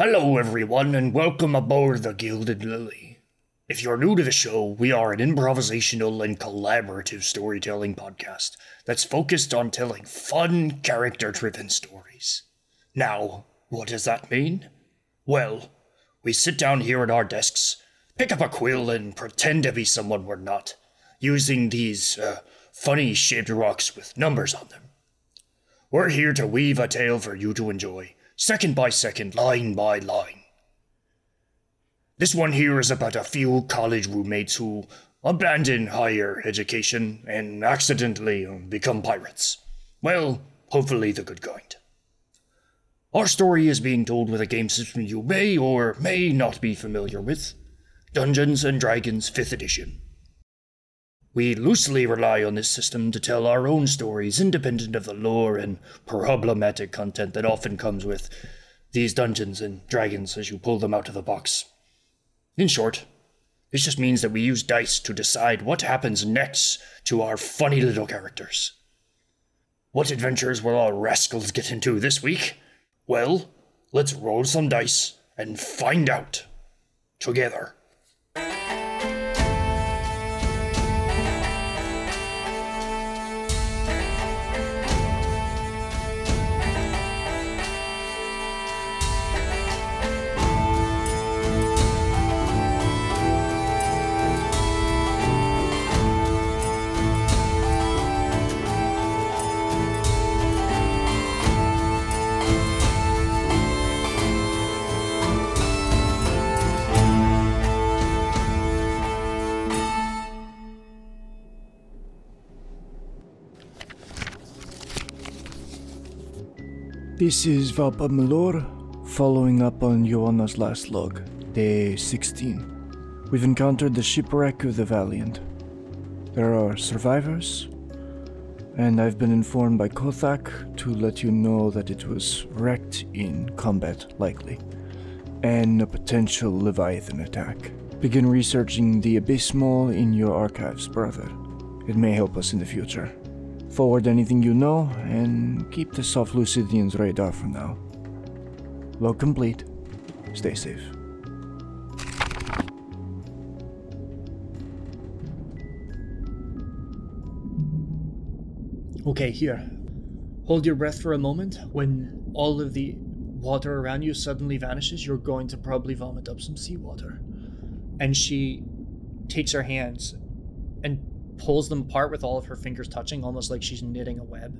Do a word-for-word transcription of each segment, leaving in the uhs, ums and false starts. Hello everyone and welcome aboard the Gilded Lily. If you're new to the show, we are an improvisational and collaborative storytelling podcast that's focused on telling fun, character-driven stories. Now, what does that mean? Well, we sit down here at our desks, pick up a quill and pretend to be someone we're not, using these uh, funny-shaped rocks with numbers on them. We're here to weave a tale for you to enjoy. Second by second, line by line. This one here is about a few college roommates who abandon higher education and accidentally become pirates. Well, hopefully the good kind. Our story is being told with a game system you may or may not be familiar with, Dungeons and Dragons fifth edition. We loosely rely on this system to tell our own stories independent of the lore and problematic content that often comes with these Dungeons and Dragons as you pull them out of the box. In short, this just means that we use dice to decide what happens next to our funny little characters. What adventures will our rascals get into this week? Well, let's roll some dice and find out together. This is Valpar Melor, following up on Joanna's last log, day sixteen. We've encountered the shipwreck of the Valiant. There are survivors, and I've been informed by Kothak to let you know that it was wrecked in combat, likely, and a potential Leviathan attack. Begin researching the Abyssal in your archives, brother. It may help us in the future. Forward anything you know, and keep the soft Lucidian's radar for now. Log complete. Stay safe. Okay, here. Hold your breath for a moment. When all of the water around you suddenly vanishes, you're going to probably vomit up some seawater. And she takes her hands and pulls them apart with all of her fingers touching, almost like she's knitting a web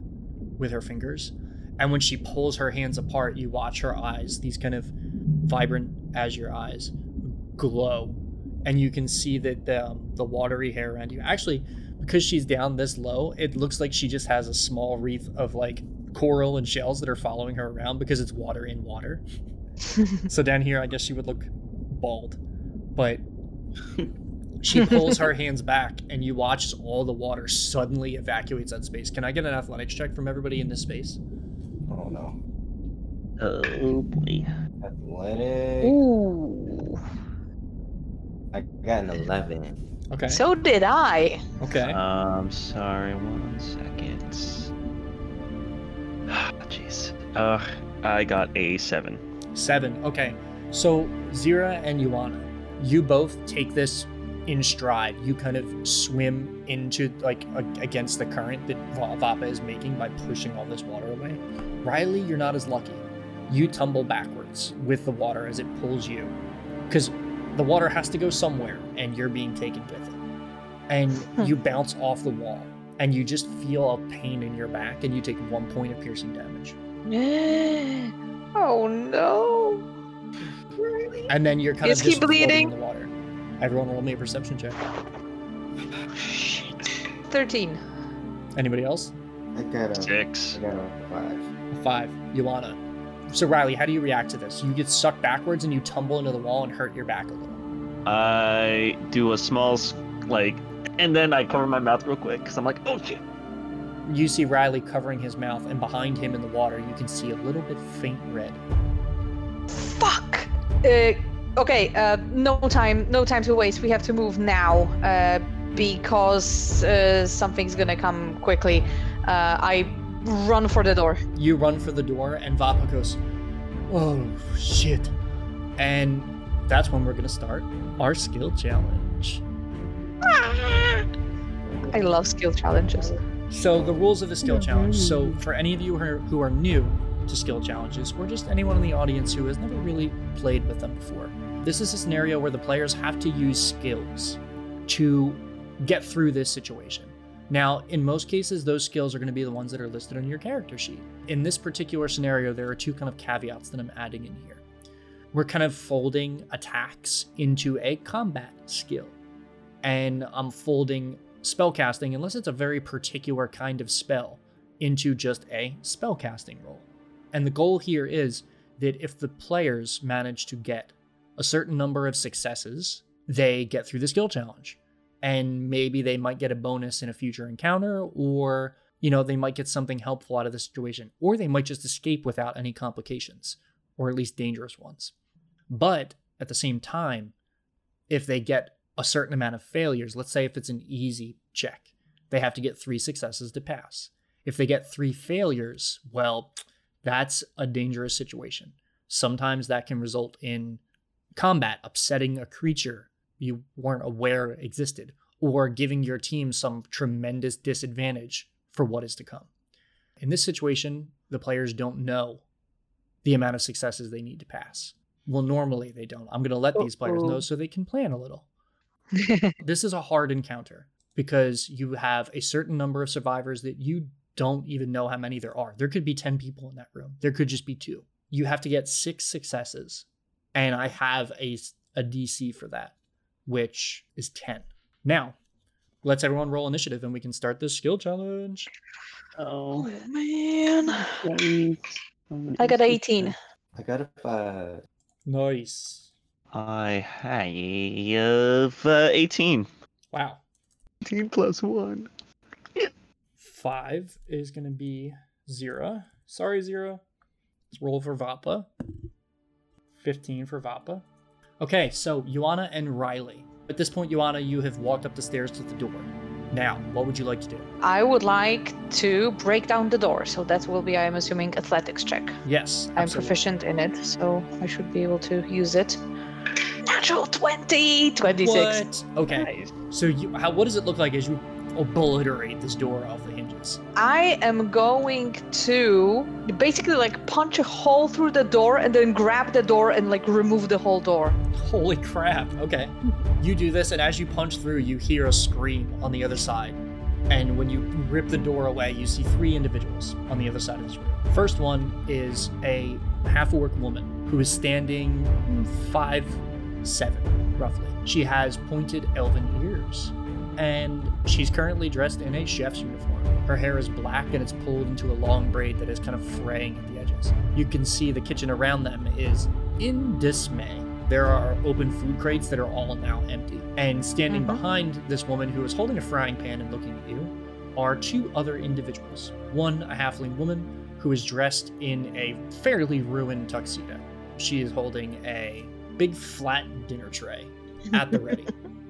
with her fingers. And when she pulls her hands apart, you watch her eyes, these kind of vibrant azure eyes, glow. And you can see that the, um, the watery hair around you. Actually, because she's down this low, it looks like she just has a small wreath of like coral and shells that are following her around because it's water in water. So down here, I guess she would look bald. But... she pulls her hands back, and you watch as all the water suddenly evacuates that space. Can I get an athletics check from everybody in this space? Oh, no. Oh, boy. Athletics. Ooh. I got an eleven. Okay. So did I. Okay. Um, sorry, one second. Jeez. Oh, uh, I got a seven. Seven, okay. So, Zira and Ioana, you both take this in stride. You kind of swim into, like, a- against the current that Vapa is making by pushing all this water away. Riley, you're not as lucky. You tumble backwards with the water as it pulls you, because the water has to go somewhere, and you're being taken with it. And you bounce off the wall, and you just feel a pain in your back, and you take one point of piercing damage. Oh no! Really? And then you're kind is of just bleeding in the water. Everyone roll me a perception check. thirteen. Anybody else? I got a... six. I got a five. A five. Ioana. So, Riley, how do you react to this? You get sucked backwards and you tumble into the wall and hurt your back a little. I do a small, like, and then I cover my mouth real quick because I'm like, oh, shit. You see Riley covering his mouth, and behind him in the water, you can see a little bit faint red. Fuck! Uh... Okay, uh, no time, no time to waste. We have to move now uh, because uh, something's gonna come quickly. Uh, I run for the door. You run for the door, and Vapa goes, "Oh shit!" And that's when we're going to start our skill challenge. I love skill challenges. So the rules of the skill challenge. So for any of you who are, who are new to skill challenges, or just anyone in the audience who has never really played with them before, this is a scenario where the players have to use skills to get through this situation. Now, in most cases, those skills are going to be the ones that are listed on your character sheet. In this particular scenario, there are two kind of caveats that I'm adding in here. We're kind of folding attacks into a combat skill, and I'm folding spellcasting, unless it's a very particular kind of spell, into just a spellcasting roll. And the goal here is that if the players manage to get a certain number of successes, they get through the skill challenge. And maybe they might get a bonus in a future encounter, or, you know, they might get something helpful out of the situation, or they might just escape without any complications, or at least dangerous ones. But at the same time, if they get a certain amount of failures, let's say if it's an easy check, they have to get three successes to pass. If they get three failures, well, that's a dangerous situation. Sometimes that can result in combat, upsetting a creature you weren't aware existed, or giving your team some tremendous disadvantage for what is to come. In this situation, the players don't know the amount of successes they need to pass. Well, normally they don't. I'm going to let these players know so they can plan a little. This is a hard encounter because you have a certain number of survivors that you don't even know how many there are. There could be ten people in that room. There could just be two. You have to get six successes, and I have a, a D C for that, which is ten. Now, let's everyone roll initiative and we can start this skill challenge. Oh, man. I got eighteen. I got a five. Nice. I have uh, eighteen. Wow. eighteen plus one. five is going to be Zira. Sorry, Zira. Let's roll for Vapa. fifteen for Vapa. Okay, so Ioana and Riley. At this point, Ioana, you have walked up the stairs to the door. Now, what would you like to do? I would like to break down the door. So that will be, I'm assuming, athletics check. Yes, absolutely. I'm proficient in it, so I should be able to use it. Natural twenty! twenty-six. What? Okay. Nice. So you, how, what does it look like as you obliterate this door off the hinges? I am going to basically like punch a hole through the door and then grab the door and like remove the whole door. Holy crap. Okay. You do this, and as you punch through, you hear a scream on the other side. And when you rip the door away, you see three individuals on the other side of this room. First one is a half-orc woman who is standing five, seven, roughly. She has pointed elven ears, and she's currently dressed in a chef's uniform. Her hair is black, and it's pulled into a long braid that is kind of fraying at the edges. You can see the kitchen around them is in dismay. There are open food crates that are all now empty. And standing mm-hmm. behind this woman who is holding a frying pan and looking at you are two other individuals. One, a halfling woman who is dressed in a fairly ruined tuxedo. She is holding a big flat dinner tray at the ready.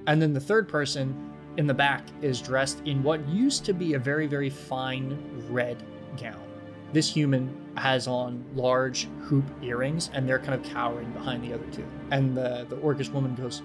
And then the third person in the back is dressed in what used to be a very, very fine red gown. This human has on large hoop earrings, and they're kind of cowering behind the other two. And the, the orcish woman goes,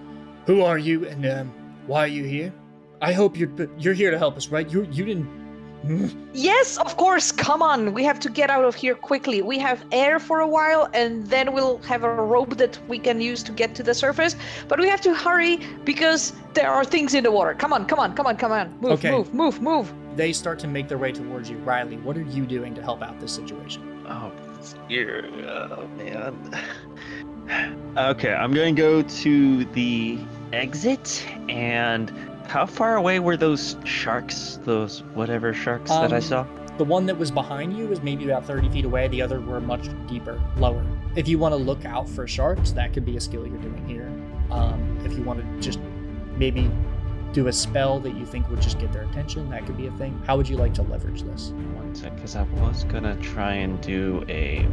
"Who are you, and um, why are you here? I hope you're you're here to help us, right? You you didn't..." "Yes, of course. Come on. We have to get out of here quickly. We have air for a while, and then we'll have a rope that we can use to get to the surface. But we have to hurry because there are things in the water. Come on, come on, come on, come on. Move, okay. move, move, move. They start to make their way towards you. Riley, what are you doing to help out this situation? Oh, you're, oh man. Okay, I'm going to go to the exit. And how far away were those sharks, those whatever sharks um, that I saw? The one that was behind you was maybe about thirty feet away. The other were much deeper, lower. If you want to look out for sharks, that could be a skill you're doing here. Um, if you want to just maybe do a spell that you think would just get their attention, that could be a thing. How would you like to leverage this? One sec, because I was going to try and do a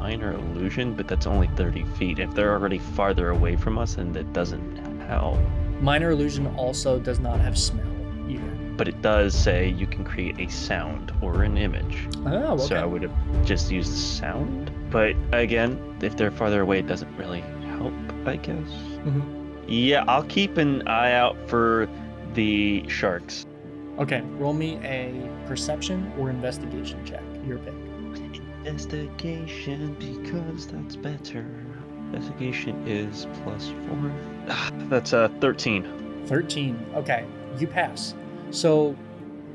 minor illusion, but that's only thirty feet. If they're already farther away from us, and that doesn't help. Minor illusion also does not have smell either. But it does say you can create a sound or an image. Oh, okay. So I would have just used sound. But again, if they're farther away, it doesn't really help. help, I guess. Mm-hmm. Yeah, I'll keep an eye out for the sharks. Okay, roll me a perception or investigation check. Your pick. Investigation, because that's better. Investigation is plus four. That's a thirteen. thirteen. Okay, you pass. So,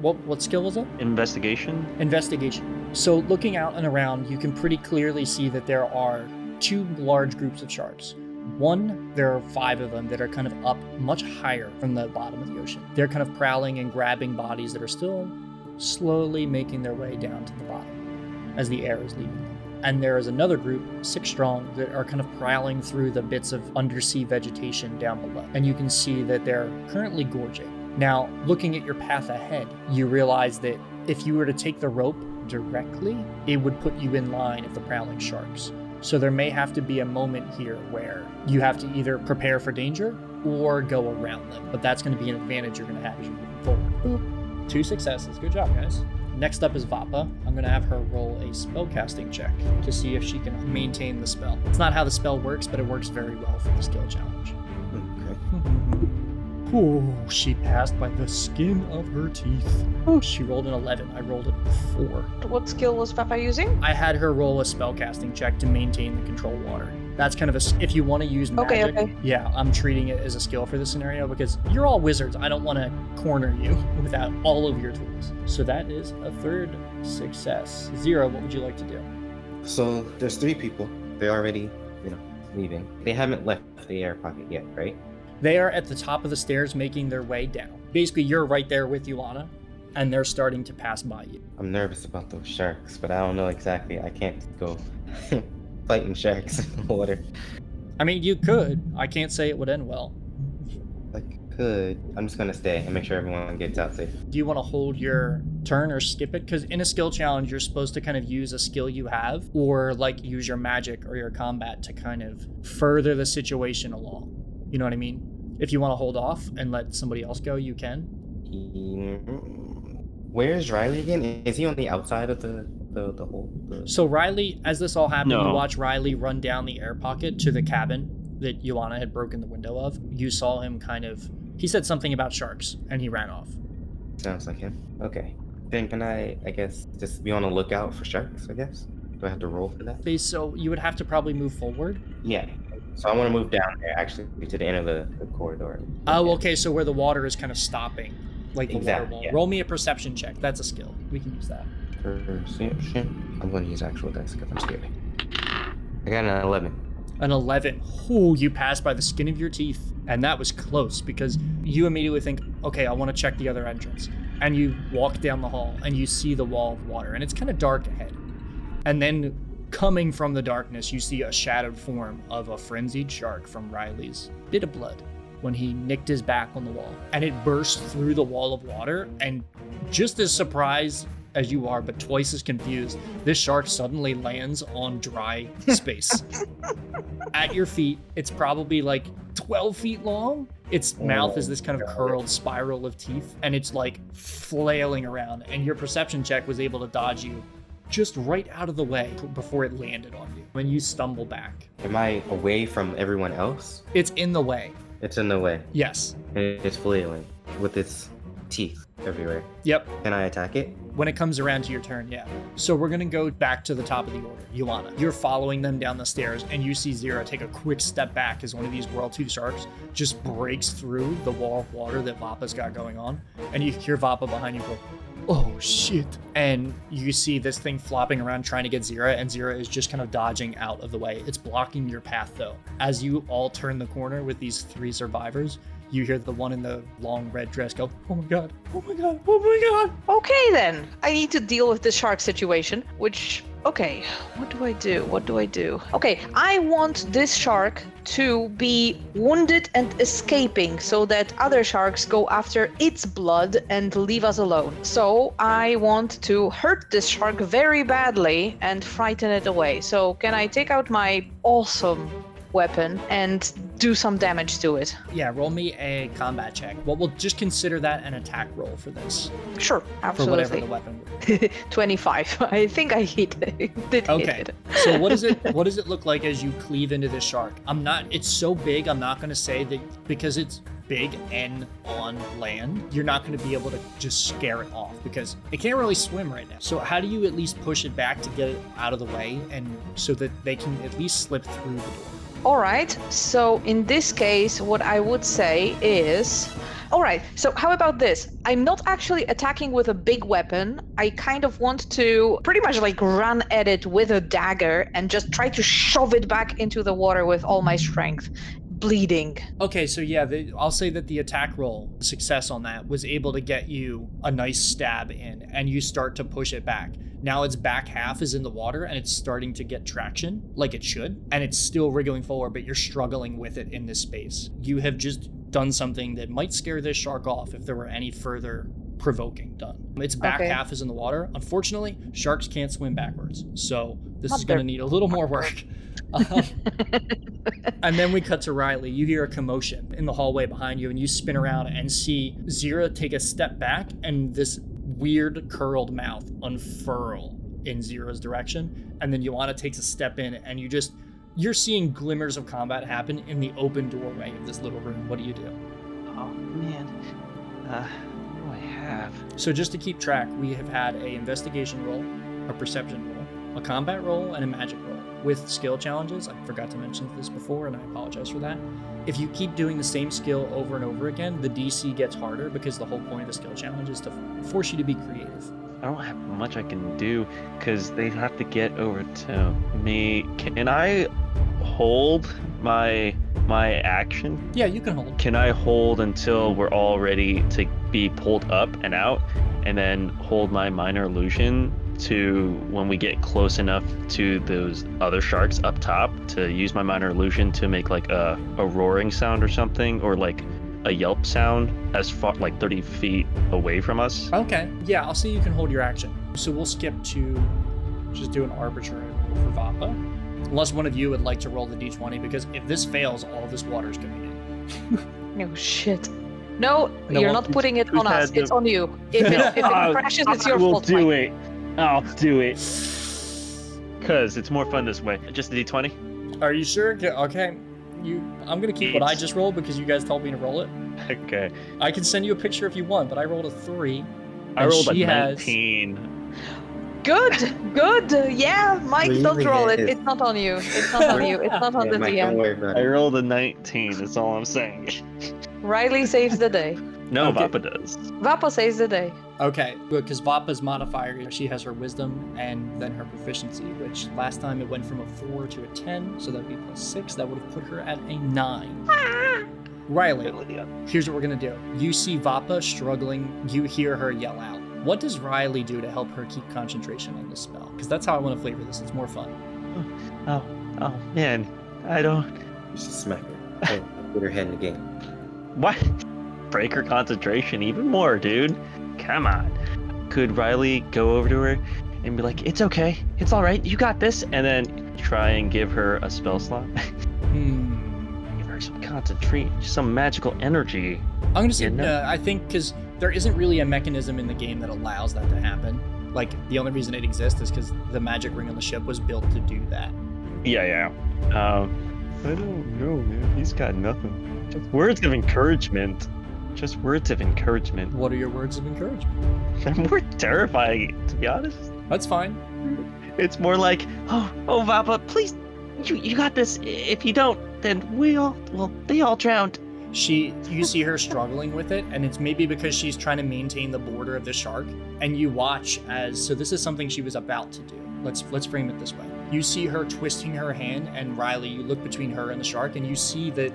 what what skill was it? Investigation. Investigation. So, looking out and around, you can pretty clearly see that there are two large groups of sharks. One, there are five of them that are kind of up much higher from the bottom of the ocean. They're kind of prowling and grabbing bodies that are still slowly making their way down to the bottom as the air is leaving them. And there is another group, six strong, that are kind of prowling through the bits of undersea vegetation down below. And you can see that they're currently gorging. Now, looking at your path ahead, you realize that if you were to take the rope directly, it would put you in line of the prowling sharks. So there may have to be a moment here where you have to either prepare for danger or go around them. But that's going to be an advantage you're going to have as you're moving forward. Boop. Two successes. Good job, guys. Next up is Vapa. I'm going to have her roll a spellcasting check to see if she can maintain the spell. It's not how the spell works, but it works very well for the skill challenge. Okay. Oh, she passed by the skin of her teeth. Oh, she rolled an eleven. I rolled a four. What skill was Vapa using? I had her roll a spellcasting check to maintain the control water. That's kind of a, if you want to use magic, okay, okay. Yeah, I'm treating it as a skill for this scenario because you're all wizards. I don't want to corner you without all of your tools. So that is a third success. Zero, what would you like to do? So there's three people. They're already, you know, leaving. They haven't left the air pocket yet, right? They are at the top of the stairs making their way down. Basically, you're right there with Ioana, and they're starting to pass by you. I'm nervous about those sharks, but I don't know exactly. I can't go fighting sharks in the water. I mean, you could. I can't say it would end well. I could. I'm just going to stay and make sure everyone gets out safe. Do you want to hold your turn or skip it? Because in a skill challenge, you're supposed to kind of use a skill you have or like use your magic or your combat to kind of further the situation along. You know what I mean? If you want to hold off and let somebody else go, you can. Where's Riley again? Is he on the outside of the the, the hole? The... So Riley, as this all happened, no. You watch Riley run down the air pocket to the cabin that Ioana had broken the window of. You saw him kind of, he said something about sharks and he ran off. Sounds like him. Okay. Then can I, I guess, just be on the lookout for sharks, I guess? Do I have to roll for that? So you would have to probably move forward. Yeah. So I want to move down there, actually, to the end of the, the corridor. Oh, okay, so where the water is kind of stopping, like the exactly, water wall. Yeah. Roll me a perception check. That's a skill. We can use that. Perception. I'm going to use actual dice because I'm scared. I got an eleven. An eleven. Ooh, you passed by the skin of your teeth. And that was close because you immediately think, okay, I want to check the other entrance. And you walk down the hall and you see the wall of water. And it's kind of dark ahead. And then... coming from the darkness, you see a shadowed form of a frenzied shark from Riley's bit of blood when he nicked his back on the wall. And it burst through the wall of water, and just as surprised as you are, but twice as confused, this shark suddenly lands on dry space. At your feet, it's probably like twelve feet long. Its mouth is this kind of curled spiral of teeth, and it's like flailing around, and your perception check was able to dodge you just right out of the way before it landed on you. When you stumble back. Am I away from everyone else? It's in the way. It's in the way. Yes. It's flailing with its teeth everywhere. Yep. Can I attack it? When it comes around to your turn, yeah. So we're going to go back to the top of the order. Ioana, you're following them down the stairs, and you see Zira take a quick step back as one of these Whirltooth sharks just breaks through the wall of water that Vapa's got going on. And you hear Vapa behind you go, oh, shit. And you see this thing flopping around trying to get Zira, and Zira is just kind of dodging out of the way. It's blocking your path, though. As you all turn the corner with these three survivors, you hear the one in the long red dress go, oh my god, oh my god, oh my god. Okay, then. I need to deal with the shark situation, which, okay, what do I do? What do I do? Okay, I want this shark to be wounded and escaping so that other sharks go after its blood and leave us alone. So I want to hurt this shark very badly and frighten it away. So can I take out my awesome weapon and do some damage to it. Yeah, roll me a combat check. Well, we'll just consider that an attack roll for this. Sure, absolutely. For whatever the weapon would be. twenty-five. I think I hit it. Did okay. Hit it. So what does it what does it look like as you cleave into this shark? I'm not it's so big, I'm not gonna say that because it's big and on land, you're not going to be able to just scare it off because it can't really swim right now. So how do you at least push it back to get it out of the way and so that they can at least slip through the door? All right. So in this case, what I would say is... All right, so how about this? I'm not actually attacking with a big weapon. I kind of want to pretty much like run at it with a dagger and just try to shove it back into the water with all my strength. Bleeding. Okay, so yeah, the, I'll say that the attack roll, success on that, was able to get you a nice stab in, and you start to push it back. Now its back half is in the water, and it's starting to get traction, like it should, and it's still wriggling forward, but you're struggling with it in this space. You have just done something that might scare this shark off if there were any further provoking done. Its back okay. half is in the water. Unfortunately, sharks can't swim backwards, so this Not is going to need a little more work. um, and then we cut to Riley. You hear a commotion in the hallway behind you, and you spin around and see Zira take a step back and this weird curled mouth unfurl in Zira's direction. And then Ioana takes a step in, and you just, you're seeing glimmers of combat happen in the open doorway of this little room. What do you do? Oh, man. Uh, what do I have? So just to keep track, we have had a investigation roll, a perception roll, a combat roll, and a magic roll. With skill challenges, I forgot to mention this before, and I apologize for that. If you keep doing the same skill over and over again, the D C gets harder because the whole point of the skill challenge is to force you to be creative. I don't have much I can do because they'd have to get over to me. Can I hold my my action? Yeah, you can hold. Can I hold until we're all ready to be pulled up and out, and then hold my minor illusion to when we get close enough to those other sharks up top to use my minor illusion to make like a, a roaring sound or something, or like a yelp sound as far like thirty feet away from us? Okay, yeah, I'll say you can hold your action. So we'll skip to just do an arbitrary roll for Vapa, unless one of you would like to roll the d twenty, because if this fails, all this water is going to be in. No shit. No, no, you're not putting it on us. The... It's on you. If it, if it crashes, it's your fault. I will do it. I'll do it. Cause it's more fun this way. Just a d twenty. Are you sure? Okay. You. I'm gonna keep what I just rolled because you guys told me to roll it. Okay. I can send you a picture if you want, but I rolled a three. I rolled a nineteen. Has... Good. Good. Yeah, Mike, really don't roll it. it. It's not on you. It's not on you. It's not on yeah, the Mike, D M. I rolled a nineteen. That's all I'm saying. Riley saves the day. No, okay. Vapa does. Vapa saves the day. Okay, because Vapa's modifier, she has her wisdom and then her proficiency, which last time it went from a four to a ten, so that'd be plus six. That would have put her at a nine. Ah! Riley, here's what we're going to do. You see Vapa struggling. You hear her yell out. What does Riley do to help her keep concentration on this spell? Because that's how I want to flavor this. It's more fun. Oh, oh, oh man. I don't... You should smack her. Oh, put her head in the game. What? Break her concentration even more, dude. Come on. Could Riley go over to her and be like, it's okay, it's all right, you got this, and then try and give her a spell slot? hmm. Give her some concentration, some magical energy. I'm going to say, you know? uh, I think, because there isn't really a mechanism in the game that allows that to happen. Like, the only reason it exists is because the magic ring on the ship was built to do that. Yeah, yeah. Um, I don't know, man. He's got nothing. Just words of encouragement. Just words of encouragement. What are your words of encouragement? They're more terrifying, to be honest. That's fine. It's more like, oh, oh, Vapa, please, you, you got this. If you don't, then we all, well, they all drowned. She, you see her struggling with it, and it's maybe because she's trying to maintain the border of the shark. And you watch as, so this is something she was about to do. Let's let's frame it this way. You see her twisting her hand, and Riley, you look between her and the shark, and you see that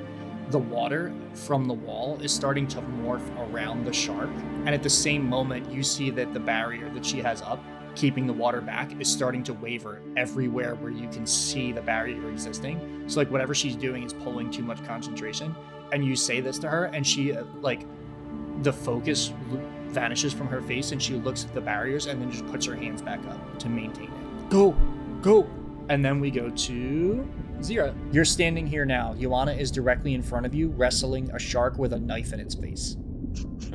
the water from the wall is starting to morph around the shark. And at the same moment, you see that the barrier that she has up, keeping the water back, is starting to waver everywhere where you can see the barrier existing. So like whatever she's doing is pulling too much concentration. And you say this to her, and she like, the focus vanishes from her face, and she looks at the barriers and then just puts her hands back up to maintain it. Go, go. And then we go to Zira. You're standing here now. Ioana is directly in front of you, wrestling a shark with a knife in its face.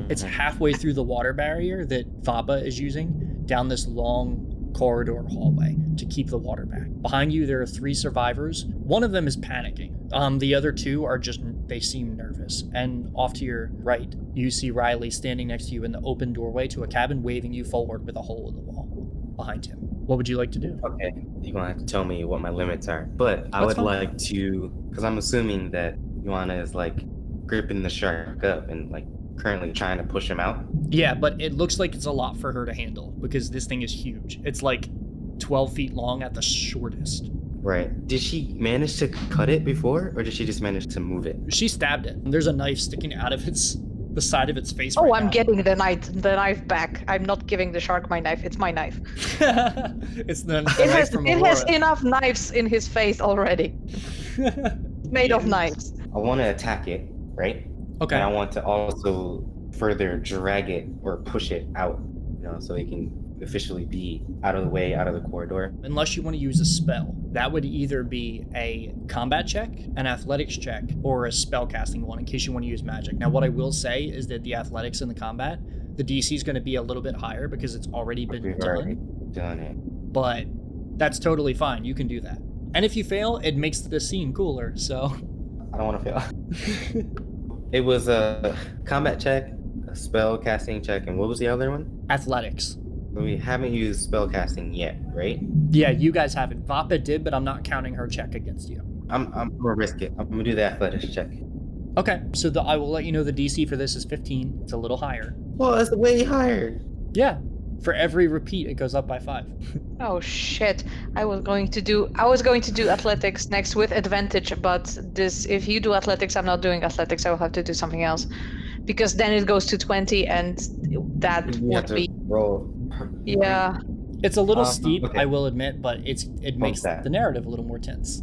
It's halfway through the water barrier that Vapa is using down this long corridor hallway to keep the water back. Behind you, there are three survivors. One of them is panicking. Um, the other two are just, they seem nervous. And off to your right, you see Riley standing next to you in the open doorway to a cabin, waving you forward with a hole in the wall behind him. What would you like to do? Okay, you're gonna have to tell me what my limits are. But I That's would fine. like to, because I'm assuming that Ioana is like gripping the shark up and like currently trying to push him out. Yeah, but it looks like it's a lot for her to handle because this thing is huge. It's like twelve feet long at the shortest. Right. Did she manage to cut it before, or did she just manage to move it? She stabbed it. There's a knife sticking out of its the side of its face. Oh, right I'm now. Getting the knife, the knife back. I'm not giving the shark my knife. It's my knife. It's the, the it knife has, from Aurora. It has enough knives in his face already. Made yes. of knives. I want to attack it, right? Okay. And I want to also further drag it or push it out, you know, so it can officially be out of the way, out of the corridor. Unless you want to use a spell. That would either be a combat check, an athletics check, or a spell casting one in case you want to use magic. Now, what I will say is that the athletics and the combat, the D C is going to be a little bit higher because it's already been We've done. Already done it. But that's totally fine. You can do that. And if you fail, it makes the scene cooler, so. I don't want to fail. It was a combat check, a spell casting check, and what was the other one? Athletics. We haven't used spellcasting yet, right? Yeah, you guys haven't. Vapa did, but I'm not counting her check against you. I'm I'm gonna risk it. I'm gonna do the athletics check. Okay, so the, I will let you know the D C for this is fifteen. It's a little higher. Well, that's way higher. Yeah, for every repeat, it goes up by five. Oh shit! I was going to do I was going to do athletics next with advantage, but this if you do athletics, I'm not doing athletics. I will have to do something else, because then it goes to twenty, and that you would be roll. Yeah, it's a little um, steep, okay. I will admit, but it's it makes the narrative a little more tense.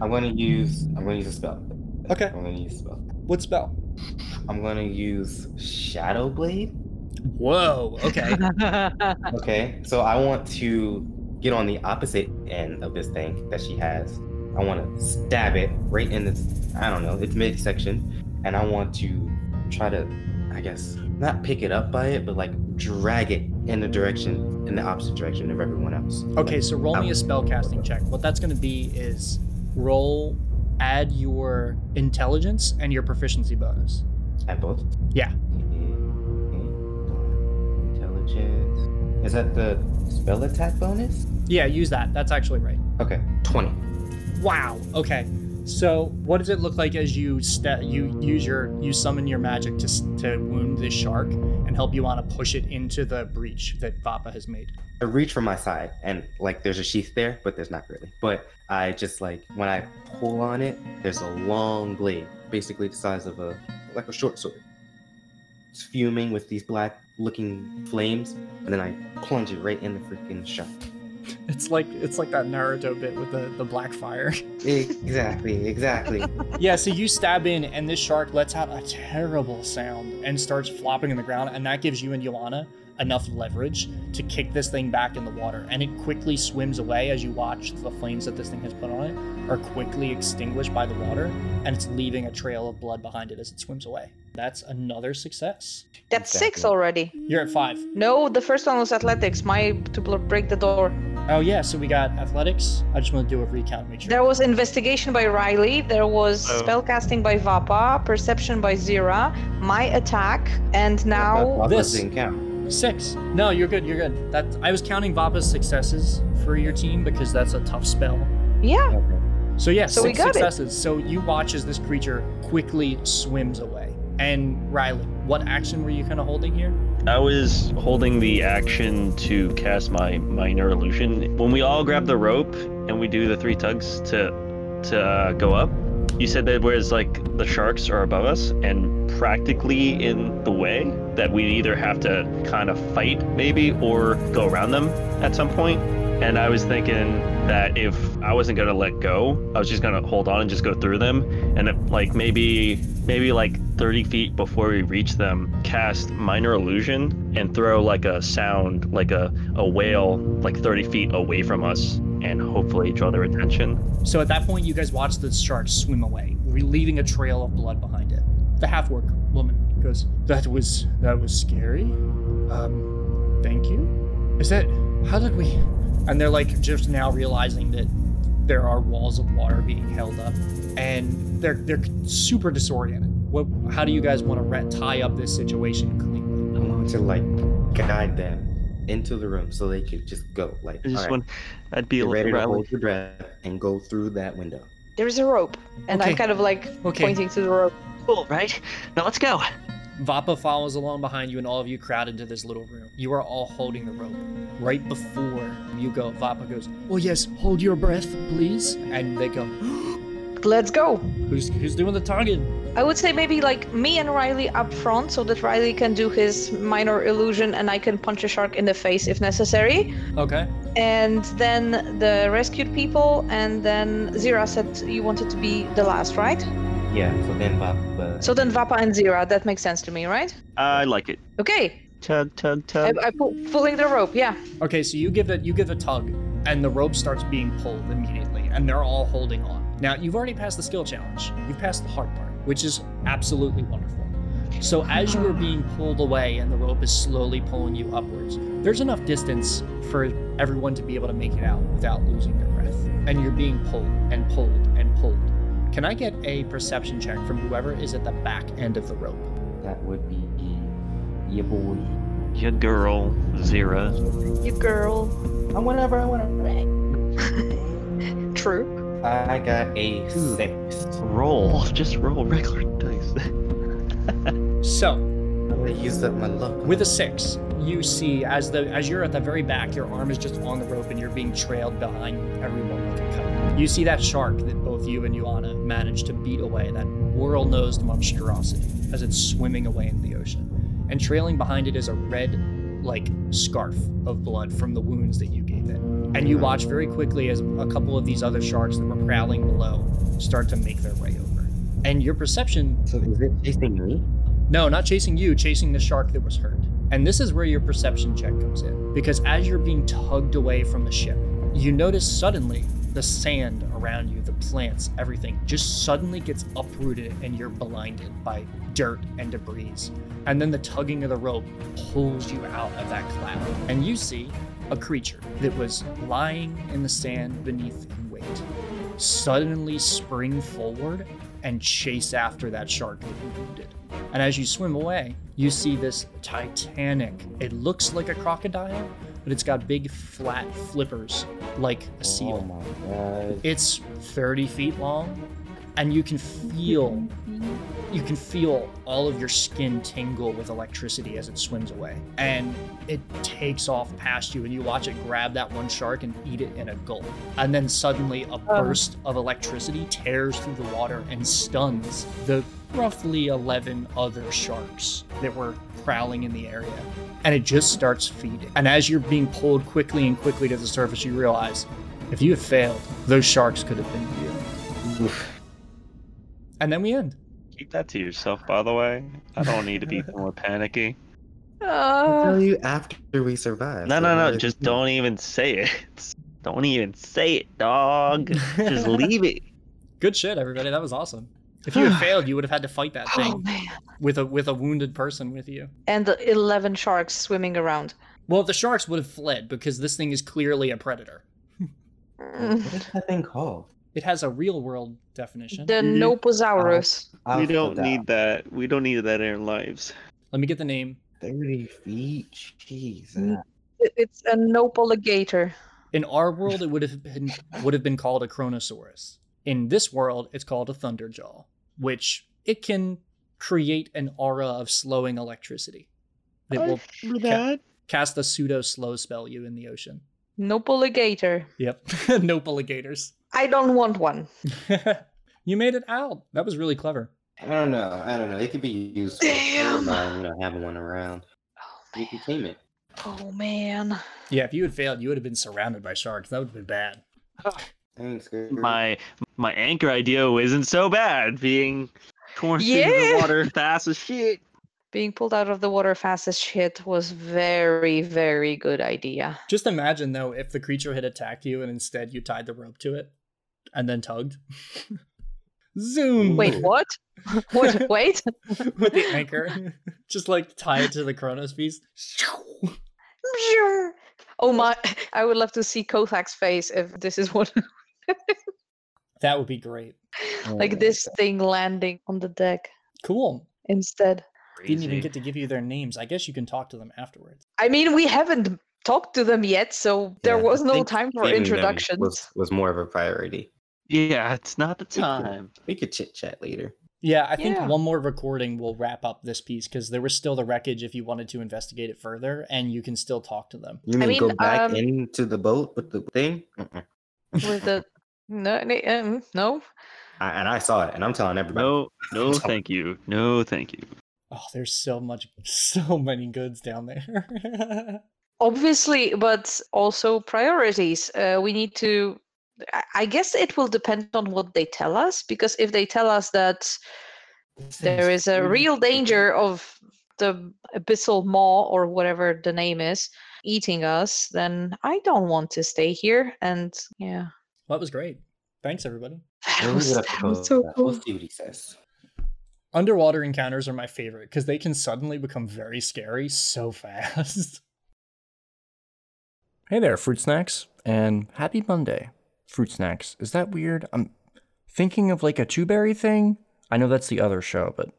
I'm gonna use I'm gonna use a spell. Okay. I'm gonna use a spell. What spell? I'm gonna use Shadow Blade. Whoa. Okay. Okay. So I want to get on the opposite end of this thing that she has. I want to stab it right in this. I don't know. It's midsection, and I want to try to, I guess, not pick it up by it, but like drag it in the direction, in the opposite direction of everyone else. Okay, like, so roll out. me a spellcasting check. What that's going to be is roll, add your intelligence and your proficiency bonus. Add both? Yeah. Intelligence. Is that the spell attack bonus? Yeah, use that. That's actually right. Okay, twenty. Wow, okay. So what does it look like as you st- you use your you summon your magic to to wound this shark and help Ioana push it into the breach that Vapa has made? I reach from my side and like there's a sheath there, but there's not really. But I just like when I pull on it, there's a long blade, basically the size of a like a short sword. It's fuming with these black looking flames, and then I plunge it right in the freaking shark. It's like it's like that Naruto bit with the, the black fire. Exactly, exactly. Yeah, so you stab in, and this shark lets out a terrible sound and starts flopping on the ground, and that gives you and Ioana enough leverage to kick this thing back in the water, and it quickly swims away as you watch the flames that this thing has put on it are quickly extinguished by the water, and it's leaving a trail of blood behind it as it swims away. That's another success. That's exactly. Six already. You're at five. No, the first one was athletics. My to break the door. Oh yeah, so we got athletics. I just want to do a recount. Make sure. There was investigation by Riley. There was oh. spellcasting by Vapa, perception by Zira, my attack, and now this didn't count. Six. No, you're good. You're good. That I was counting Vapa's successes for your team because that's a tough spell. Yeah. Okay. So yeah, so six we got successes. It. So you watch as this creature quickly swims away. And Riley, what action were you kind of holding here? I was holding the action to cast my minor illusion. When we all grab the rope and we do the three tugs to to uh, go up, you said that whereas like the sharks are above us and practically in the way that we either have to kind of fight maybe or go around them at some point. And I was thinking that if I wasn't going to let go, I was just going to hold on and just go through them. And if, like maybe maybe like thirty feet before we reach them, cast Minor Illusion and throw like a sound, like a, a wail, like thirty feet away from us. and hopefully draw their attention. So at that point, you guys watch the shark swim away, leaving a trail of blood behind it. The half-orc woman goes, that was, that was scary. Um, thank you. Is that, how did we? And they're like just now realizing that there are walls of water being held up, and they're they're super disoriented. What? How do you guys want to re- tie up this situation cleanly? I want to like guide them into the room so they could just go. Like, I just right, want, I'd be a ready to hold your breath and go through that window. There's a rope, and okay. I'm kind of like okay. pointing to the rope. Cool, right? Now let's go. Vapa follows along behind you, and all of you crowd into this little room. You are all holding the rope. Right before you go, Vapa goes, well, yes, hold your breath, please. And they go, let's go. Who's who's doing the targeting? I would say maybe like me and Riley up front so that Riley can do his minor illusion and I can punch a shark in the face if necessary. Okay. And then the rescued people, and then Zira said you wanted to be the last, right? Yeah, so then Vapa. So then Vapa and Zira, that makes sense to me, right? I like it. Okay. Tug, tug, tug. I, I pull, pulling the rope, yeah. Okay, so you give it, you give a tug, and the rope starts being pulled immediately, and they're all holding on. Now, you've already passed the skill challenge. You've passed the hard part, which is absolutely wonderful. So as you are being pulled away and the rope is slowly pulling you upwards, there's enough distance for everyone to be able to make it out without losing their breath. And you're being pulled and pulled and pulled. Can I get a perception check from whoever is at the back end of the rope? That would be your boy. Your girl, Zira. Your girl. I want whatever I want to. True. I got a six. Roll. Just roll regular dice. So, I used up my luck. With a six, you see as the as you're at the very back, your arm is just on the rope and you're being trailed behind everyone with a cut. You see that shark that both you and Ioana managed to beat away, that whirl-nosed monstrosity, as it's swimming away in the ocean. And trailing behind it is a red, like, scarf of blood from the wounds that you gave it. And you watch very quickly as a couple of these other sharks that were prowling below start to make their way over. And your perception... So is it chasing me? No, not chasing you, chasing the shark that was hurt. And this is where your perception check comes in, because as you're being tugged away from the ship, you notice suddenly the sand around you, the plants, everything, just suddenly gets uprooted and you're blinded by dirt and debris. And then the tugging of the rope pulls you out of that cloud. And you see a creature that was lying in the sand beneath in wait, suddenly spring forward and chase after that shark that you wounded. And as you swim away, you see this titanic, it looks like a crocodile, but it's got big flat flippers like a seal. Oh my God. It's thirty feet long, and you can feel you can feel all of your skin tingle with electricity as it swims away. And it takes off past you, and you watch it grab that one shark and eat it in a gulp. And then suddenly a burst of electricity tears through the water and stuns the roughly eleven other sharks that were prowling in the area. And it just starts feeding. And as you're being pulled quickly and quickly to the surface, you realize if you had failed, those sharks could have been you. Oof. And then we end. Keep that to yourself, by the way. I don't need to be more panicky. Uh, I'll tell you after we survive. No, no, no. Just don't even say it. Don't even say it, dog. Just leave it. Good shit, everybody. That was awesome. If you had failed, you would have had to fight that thing oh, man. with a with a wounded person with you. And the eleven sharks swimming around. Well, the sharks would have fled because this thing is clearly a predator. What is that thing called? It has a real-world definition. The Noposaurus. We don't need that. We don't need that in our lives. Let me get the name. thirty feet? Jeez. It's a Nopaligator. In our world, it would have been would have been called a Chronosaurus. In this world, it's called a Thunderjaw, which it can create an aura of slowing electricity. It will ca- cast a pseudo-slow spell you in the ocean. Nopaligator. Yep. Nopaligators. I don't want one. You made it out. That was really clever. I don't know. I don't know. It could be useful. Damn. I don't know, having one around. Oh, man. You can tame it. Oh, man. Yeah, if you had failed, you would have been surrounded by sharks. That would have been bad. My my anchor idea isn't so bad, being torn yeah. through the water fast as shit. being pulled out of the water fast as shit was very, very good idea. Just imagine, though, if the creature had attacked you and instead you tied the rope to it and then tugged. Zoom! Wait, what? What? Wait? With the anchor. Just, like, tie it to the Kronos piece. Oh my, I would love to see Kothak's face if this is what... That would be great. Like oh, this God. Thing landing on the deck. Cool. Instead. Crazy. Didn't even get to give you their names. I guess you can talk to them afterwards. I mean, we haven't talked to them yet, so there yeah, was no time for introductions. Was, was more of a priority. Yeah, it's not the time. We could, could chit-chat later. Yeah, I think yeah. one more recording will wrap up this piece, because there was still the wreckage if you wanted to investigate it further, and you can still talk to them. You mean, I mean go back um, into the boat with the thing? With the... No, um, no. I, and I saw it, and I'm telling everybody. No, no, thank you. No, thank you. Oh, there's so much, so many goods down there. Obviously, but also priorities. Uh, we need to, I guess it will depend on what they tell us, because if they tell us that there is a real danger of the Abyssal Maw, or whatever the name is, eating us, then I don't want to stay here, and yeah. Well, that was great. Thanks, everybody. That was, that was so cool. We'll see what he says. Underwater encounters are my favorite because they can suddenly become very scary so fast. Hey there, Fruit Snacks, and happy Monday. Fruit Snacks, is that weird? I'm thinking of like a two-berry thing. I know that's the other show, but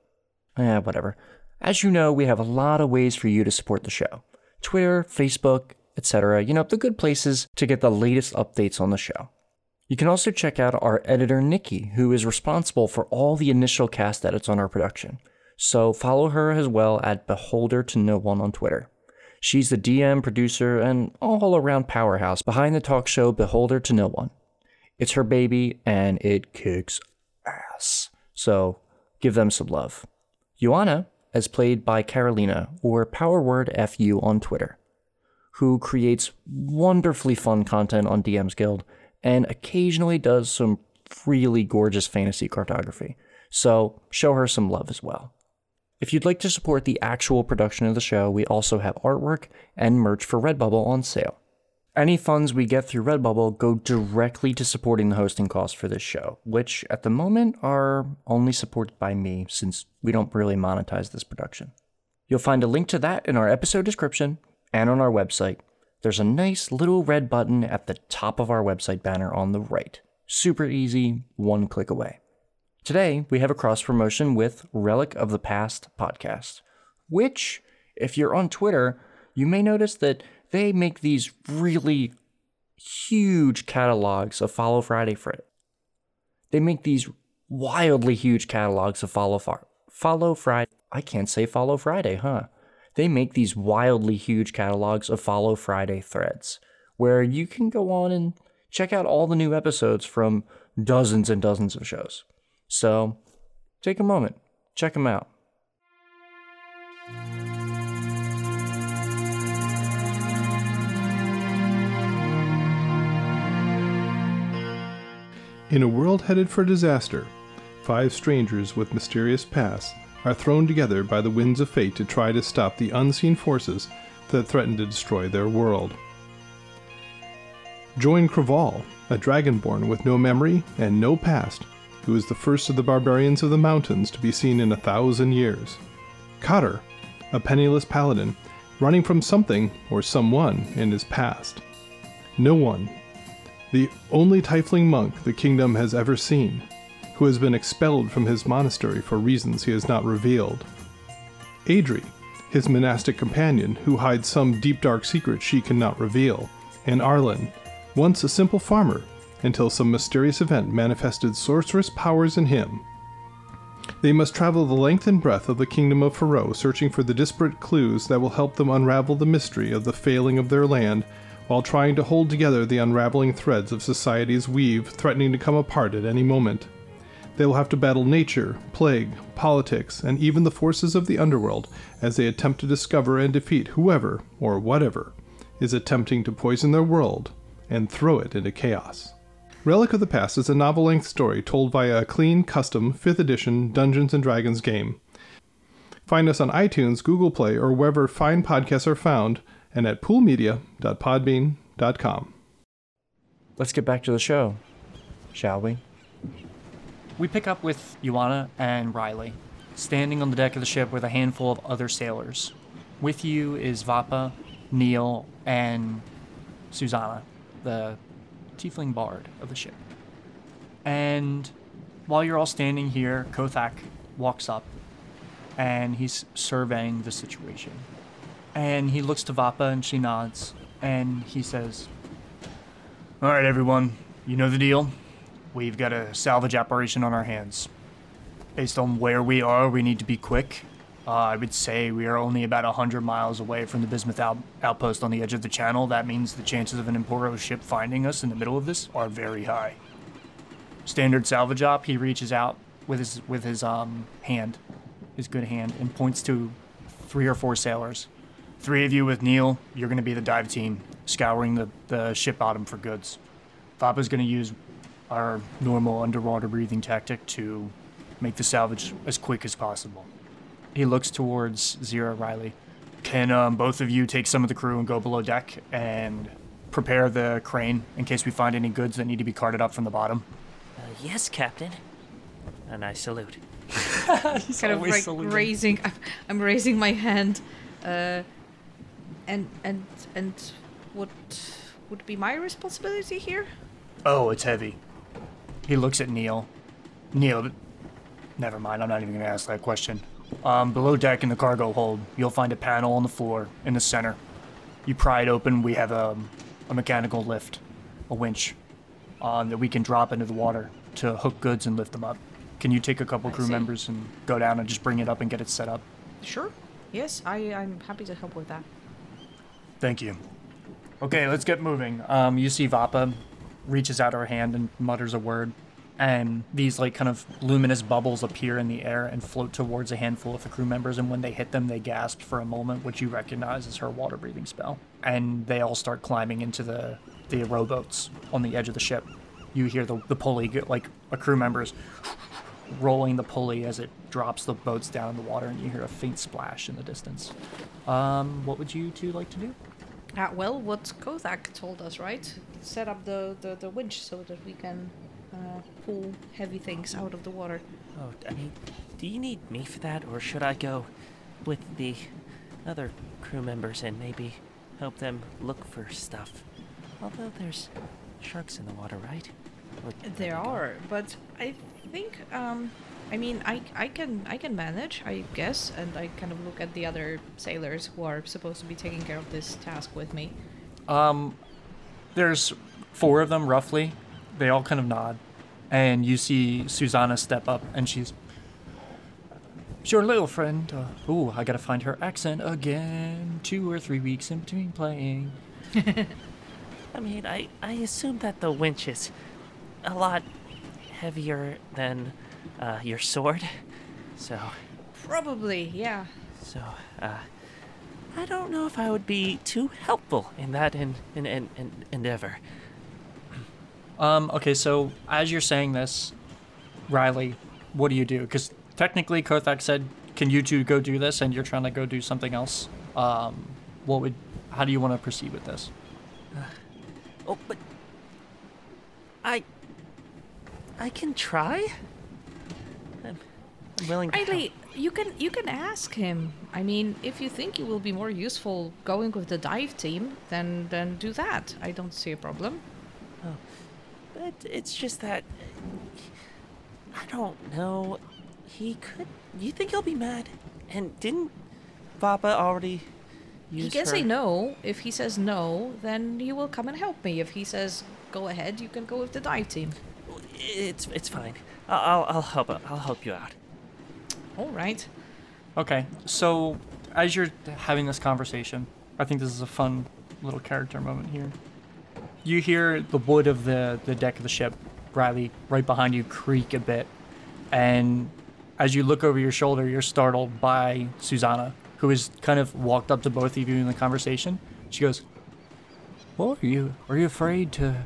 eh, whatever. As you know, we have a lot of ways for you to support the show. Twitter, Facebook, et cetera. You know, the good places to get the latest updates on the show. You can also check out our editor, Nikki, who is responsible for all the initial cast edits on our production. So follow her as well at Beholder to No One on Twitter. She's the D M, producer, and all-around powerhouse behind the talk show Beholder to No One. It's her baby, and it kicks ass. So give them some love. Ioana, as played by Carolina, or PowerWordFU on Twitter, who creates wonderfully fun content on D Ms Guild, and occasionally does some really gorgeous fantasy cartography, so show her some love as well. If you'd like to support the actual production of the show, we also have artwork and merch for Redbubble on sale. Any funds we get through Redbubble go directly to supporting the hosting costs for this show, which at the moment are only supported by me since we don't really monetize this production. You'll find a link to that in our episode description and on our website. There's a nice little red button at the top of our website banner on the right. Super easy, one click away. Today, we have a cross-promotion with Relic of the Past podcast, which, if you're on Twitter, you may notice that they make these really huge catalogs of Follow Friday for it. They make these wildly huge catalogs of Follow, Far- Follow Friday. I can't say Follow Friday, huh? They make these wildly huge catalogs of Follow Friday threads, where you can go on and check out all the new episodes from dozens and dozens of shows. So, take a moment, check them out. In a world headed for disaster, five strangers with mysterious pasts are thrown together by the winds of fate to try to stop the unseen forces that threaten to destroy their world. Join Creval, a dragonborn with no memory and no past, who is the first of the barbarians of the mountains to be seen in a thousand years. Cotter, a penniless paladin, running from something or someone in his past. No One, the only tiefling monk the kingdom has ever seen, who has been expelled from his monastery for reasons he has not revealed. Adri, his monastic companion, who hides some deep dark secret she cannot reveal. And Arlen, once a simple farmer, until some mysterious event manifested sorcerous powers in him. They must travel the length and breadth of the kingdom of Ferro, searching for the disparate clues that will help them unravel the mystery of the failing of their land, while trying to hold together the unraveling threads of society's weave, threatening to come apart at any moment. They will have to battle nature, plague, politics, and even the forces of the underworld as they attempt to discover and defeat whoever, or whatever, is attempting to poison their world and throw it into chaos. Relic of the Past is a novel-length story told via a clean, custom, fifth edition Dungeons and Dragons game. Find us on iTunes, Google Play, or wherever fine podcasts are found, and at pool media dot podbean dot com. Let's get back to the show, shall we? We pick up with Ioana and Riley, standing on the deck of the ship with a handful of other sailors. With you is Vapa, Neil, and Susanna, the tiefling bard of the ship. And while you're all standing here, Kothak walks up, and he's surveying the situation. And he looks to Vapa, and she nods, and he says, "All right, everyone, you know the deal. We've got a salvage operation on our hands. Based on where we are, we need to be quick. Uh, I would say we are only about one hundred miles away from the Bismuth out- outpost on the edge of the channel. That means the chances of an Emporo ship finding us in the middle of this are very high." Standard salvage op, he reaches out with his with his um hand, his good hand, and points to three or four sailors. Three of you with Neil, you're going to be the dive team, scouring the, the ship bottom for goods. Vapa's going to use our normal underwater breathing tactic to make the salvage as quick as possible. He looks towards Zira, Riley. Can um, both of you take some of the crew and go below deck and prepare the crane in case we find any goods that need to be carted up from the bottom? Uh, yes, Captain. And I salute. He's kind of like saluting. raising. I'm raising my hand. Uh, and and and what would be my responsibility here? Oh, it's heavy. He looks at Neil. Neil, never mind. I'm not even going to ask that question. Um, below deck in the cargo hold, you'll find a panel on the floor in the center. You pry it open, we have a, a mechanical lift, a winch, um, that we can drop into the water to hook goods and lift them up. Can you take a couple I crew see. members and go down and just bring it up and get it set up? Sure. Yes, I, I'm happy to help with that. Thank you. Okay, let's get moving. Um, you see Vapa reaches out her hand and mutters a word. And these, like, kind of luminous bubbles appear in the air and float towards a handful of the crew members. And when they hit them, they gasp for a moment, which you recognize as her water breathing spell. And they all start climbing into the, the rowboats on the edge of the ship. You hear the, the pulley, get, like, a crew member's rolling the pulley as it drops the boats down in the water. And you hear a faint splash in the distance. Um, what would you two like to do? Uh, well, what Kothak told us, right? Set up the, the, the winch so that we can... Uh, pull heavy things out of the water. Oh, I mean, do you need me for that, or should I go with the other crew members and maybe help them look for stuff? Although there's sharks in the water, right? Or there are, but I think, um, I mean, I I can I can manage, I guess, and I kind of look at the other sailors who are supposed to be taking care of this task with me. Um, there's four of them, roughly. They all kind of nod, and you see Susanna step up, and she's, "Your little friend, uh, ooh, I gotta find her accent again, two or three weeks in between playing." I mean, I, I assume that the winch is a lot heavier than uh, your sword, so... Probably, yeah. So, uh, I don't know if I would be too helpful in that in, in, in, in endeavor. Um, okay, so as you're saying this, Riley, what do you do? Because technically Kothak said, can you two go do this? And you're trying to go do something else. Um, what would, how do you want to proceed with this? Uh, oh, but I, I can try. I'm, I'm willing to Riley, help. you can, you can ask him. I mean, if you think you will be more useful going with the dive team, then, then do that. I don't see a problem. Oh. But it's just that, I don't know, he could, you think he'll be mad? And didn't Vapa already use He can her? say no. If he says no, then he will come and help me. If he says, go ahead, you can go with the dive team. It's it's fine. I'll, I'll help I'll help you out. All right. Okay, so as you're having this conversation, I think this is a fun little character moment here. You hear the wood of the, the deck of the ship, Riley, right behind you creak a bit. And as you look over your shoulder, you're startled by Susanna, who has kind of walked up to both of you in the conversation. She goes, "Well, are you are you afraid to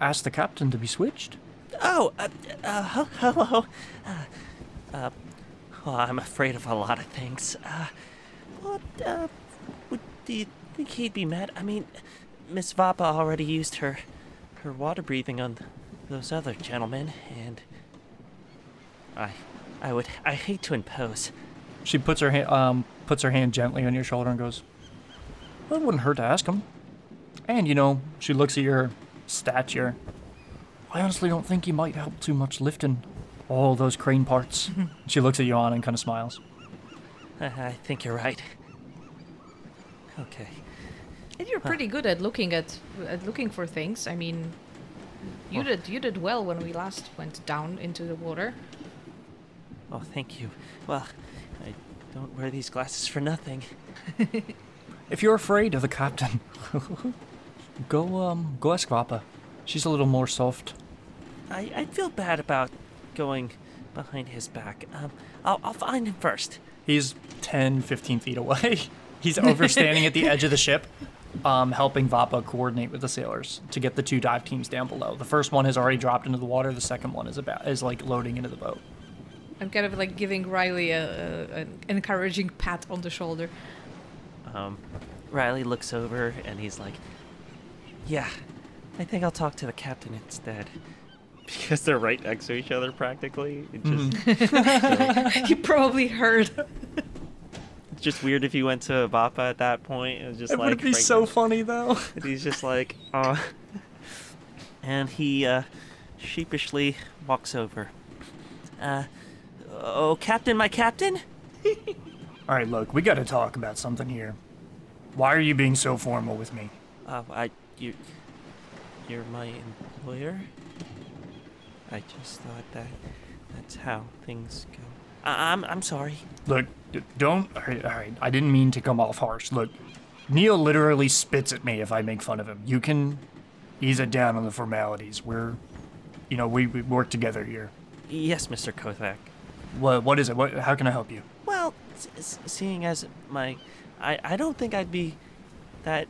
ask the captain to be switched?" Oh, uh, uh, hello. Uh, uh, Well, I'm afraid of a lot of things. Uh, what, uh, would, do you think he'd be mad? I mean, Miss Vapa already used her, her water breathing on those other gentlemen, and I, I would, I hate to impose. She puts her hand, um, puts her hand gently on your shoulder and goes, well, it wouldn't hurt to ask him. And, you know, she looks at your stature. I honestly don't think he might help too much lifting all those crane parts. She looks at Ioana and kind of smiles. Uh, I think you're right. Okay. And you're pretty uh, good at looking at at looking for things. I mean, you well, did you did well when we last went down into the water. Oh, thank you. Well, I don't wear these glasses for nothing. If you're afraid of the captain, go um go ask Vapa. She's a little more soft. I, I feel bad about going behind his back. Um, I'll, I'll find him first. He's ten, fifteen feet away. He's overstanding at the edge of the ship, um, helping Vapa coordinate with the sailors to get the two dive teams down below. The first one has already dropped into the water. The second one is about is like loading into the boat. I'm kind of like giving Riley a, a, an encouraging pat on the shoulder. Um, Riley looks over and he's like, yeah. I think I'll talk to the captain instead. Because they're right next to each other, practically. It just mm. He probably heard. It's just weird if you went to Vapa at that point. It was just it like. It would be so funny, though. And he's just like, oh. And he uh, sheepishly walks over. Uh, oh, Captain, my captain? All right, look, we got to talk about something here. Why are you being so formal with me? Uh, I you. You're my employer? I just thought that that's how things go. I- I'm I'm sorry. Look, d- don't... All right, all right, I didn't mean to come off harsh. Look, Neil literally spits at me if I make fun of him. You can ease it down on the formalities. We're, you know, we, we work together here. Yes, Mister Kothak. What, what is it? What? How can I help you? Well, s- seeing as my... I, I don't think I'd be that...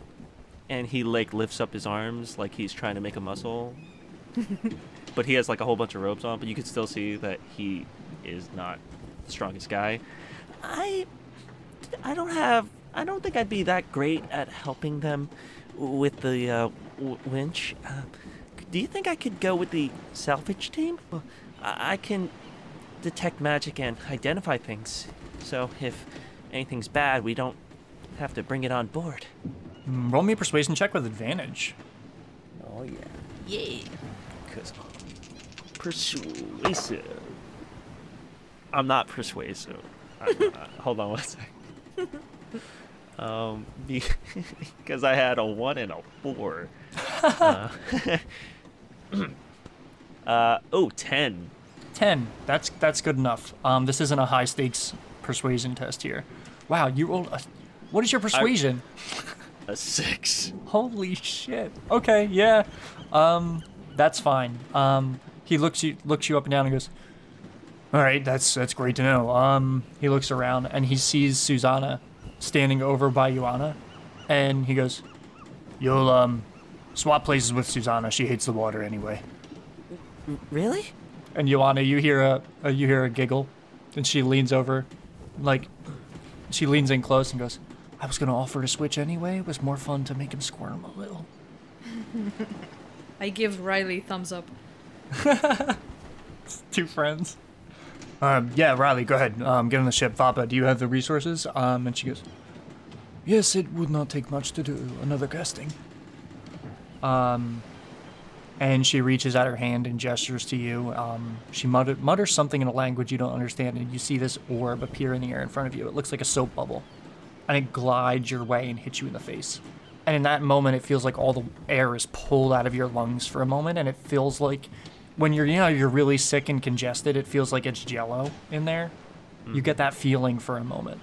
And he, like, lifts up his arms like he's trying to make a muscle. But he has, like, a whole bunch of ropes on. But you can still see that he is not the strongest guy. I I don't have... I don't think I'd be that great at helping them with the uh, w- winch. Uh, do you think I could go with the salvage team? Well, I-, I can detect magic and identify things. So if anything's bad, we don't have to bring it on board. Roll me a persuasion check with advantage. Oh, yeah. Yeah. Because persuasive. I'm not persuasive. I'm not. Hold on one second. Um, because I had a one and a four. uh, uh, oh, ten. Ten. That's, that's good enough. Um, this isn't a high-stakes persuasion test here. Wow, you rolled a... What is your persuasion? I... A six. Holy shit. Okay, yeah. Um, that's fine. Um, he looks you looks you up and down and goes, all right, that's that's great to know. Um, he looks around and he sees Susanna standing over by Ioana, and he goes, you'll um swap places with Susanna. She hates the water anyway. Really? And Ioana, you hear a, a you hear a giggle, and she leans over, like she leans in close and goes, I was going to offer to switch anyway. It was more fun to make him squirm a little. I give Riley thumbs up. Two friends. Um, yeah, Riley, go ahead. Um, get on the ship. Vapa, do you have the resources? Um, and she goes, yes, it would not take much to do another casting. Um, and she reaches out her hand and gestures to you. Um, she mutter- mutters something in a language you don't understand, and you see this orb appear in the air in front of you. It looks like a soap bubble. And it glides your way and hits you in the face. And in that moment, it feels like all the air is pulled out of your lungs for a moment, and it feels like when you're, you know, you're really sick and congested, it feels like it's jello in there. Mm. You get that feeling for a moment.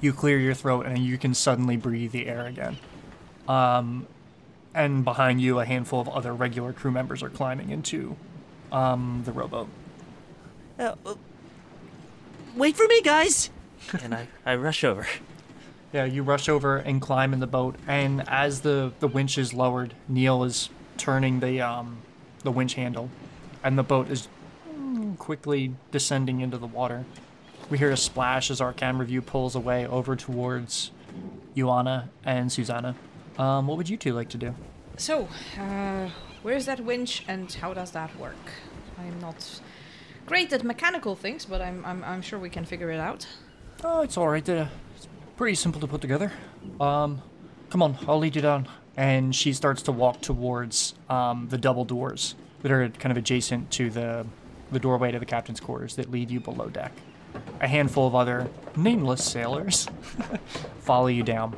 You clear your throat, and you can suddenly breathe the air again. Um, and behind you, a handful of other regular crew members are climbing into um, the rowboat. Uh, uh, wait for me, guys! And I, I rush over. Yeah, you rush over and climb in the boat. And as the, the winch is lowered, Neil is turning the um the winch handle, and the boat is quickly descending into the water. We hear a splash as our camera view pulls away over towards Ioana and Susanna. Um, what would you two like to do? So, uh, where's that winch and how does that work? I'm not great at mechanical things, but I'm I'm, I'm sure we can figure it out. Oh, it's all right. Uh, it's pretty simple to put together. Um, come on, I'll lead you down. And she starts to walk towards um, the double doors that are kind of adjacent to the the doorway to the captain's quarters that lead you below deck. A handful of other nameless sailors follow you down.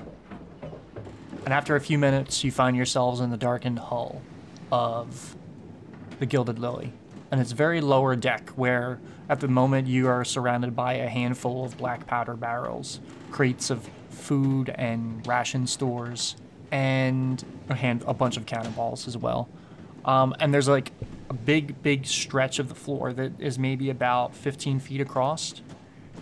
And after a few minutes, you find yourselves in the darkened hull of the Gilded Lily. And it's very lower deck where, at the moment, you are surrounded by a handful of black powder barrels, crates of food and ration stores, and a, hand, a bunch of cannonballs as well. Um, and there's like a big, big stretch of the floor that is maybe about fifteen feet across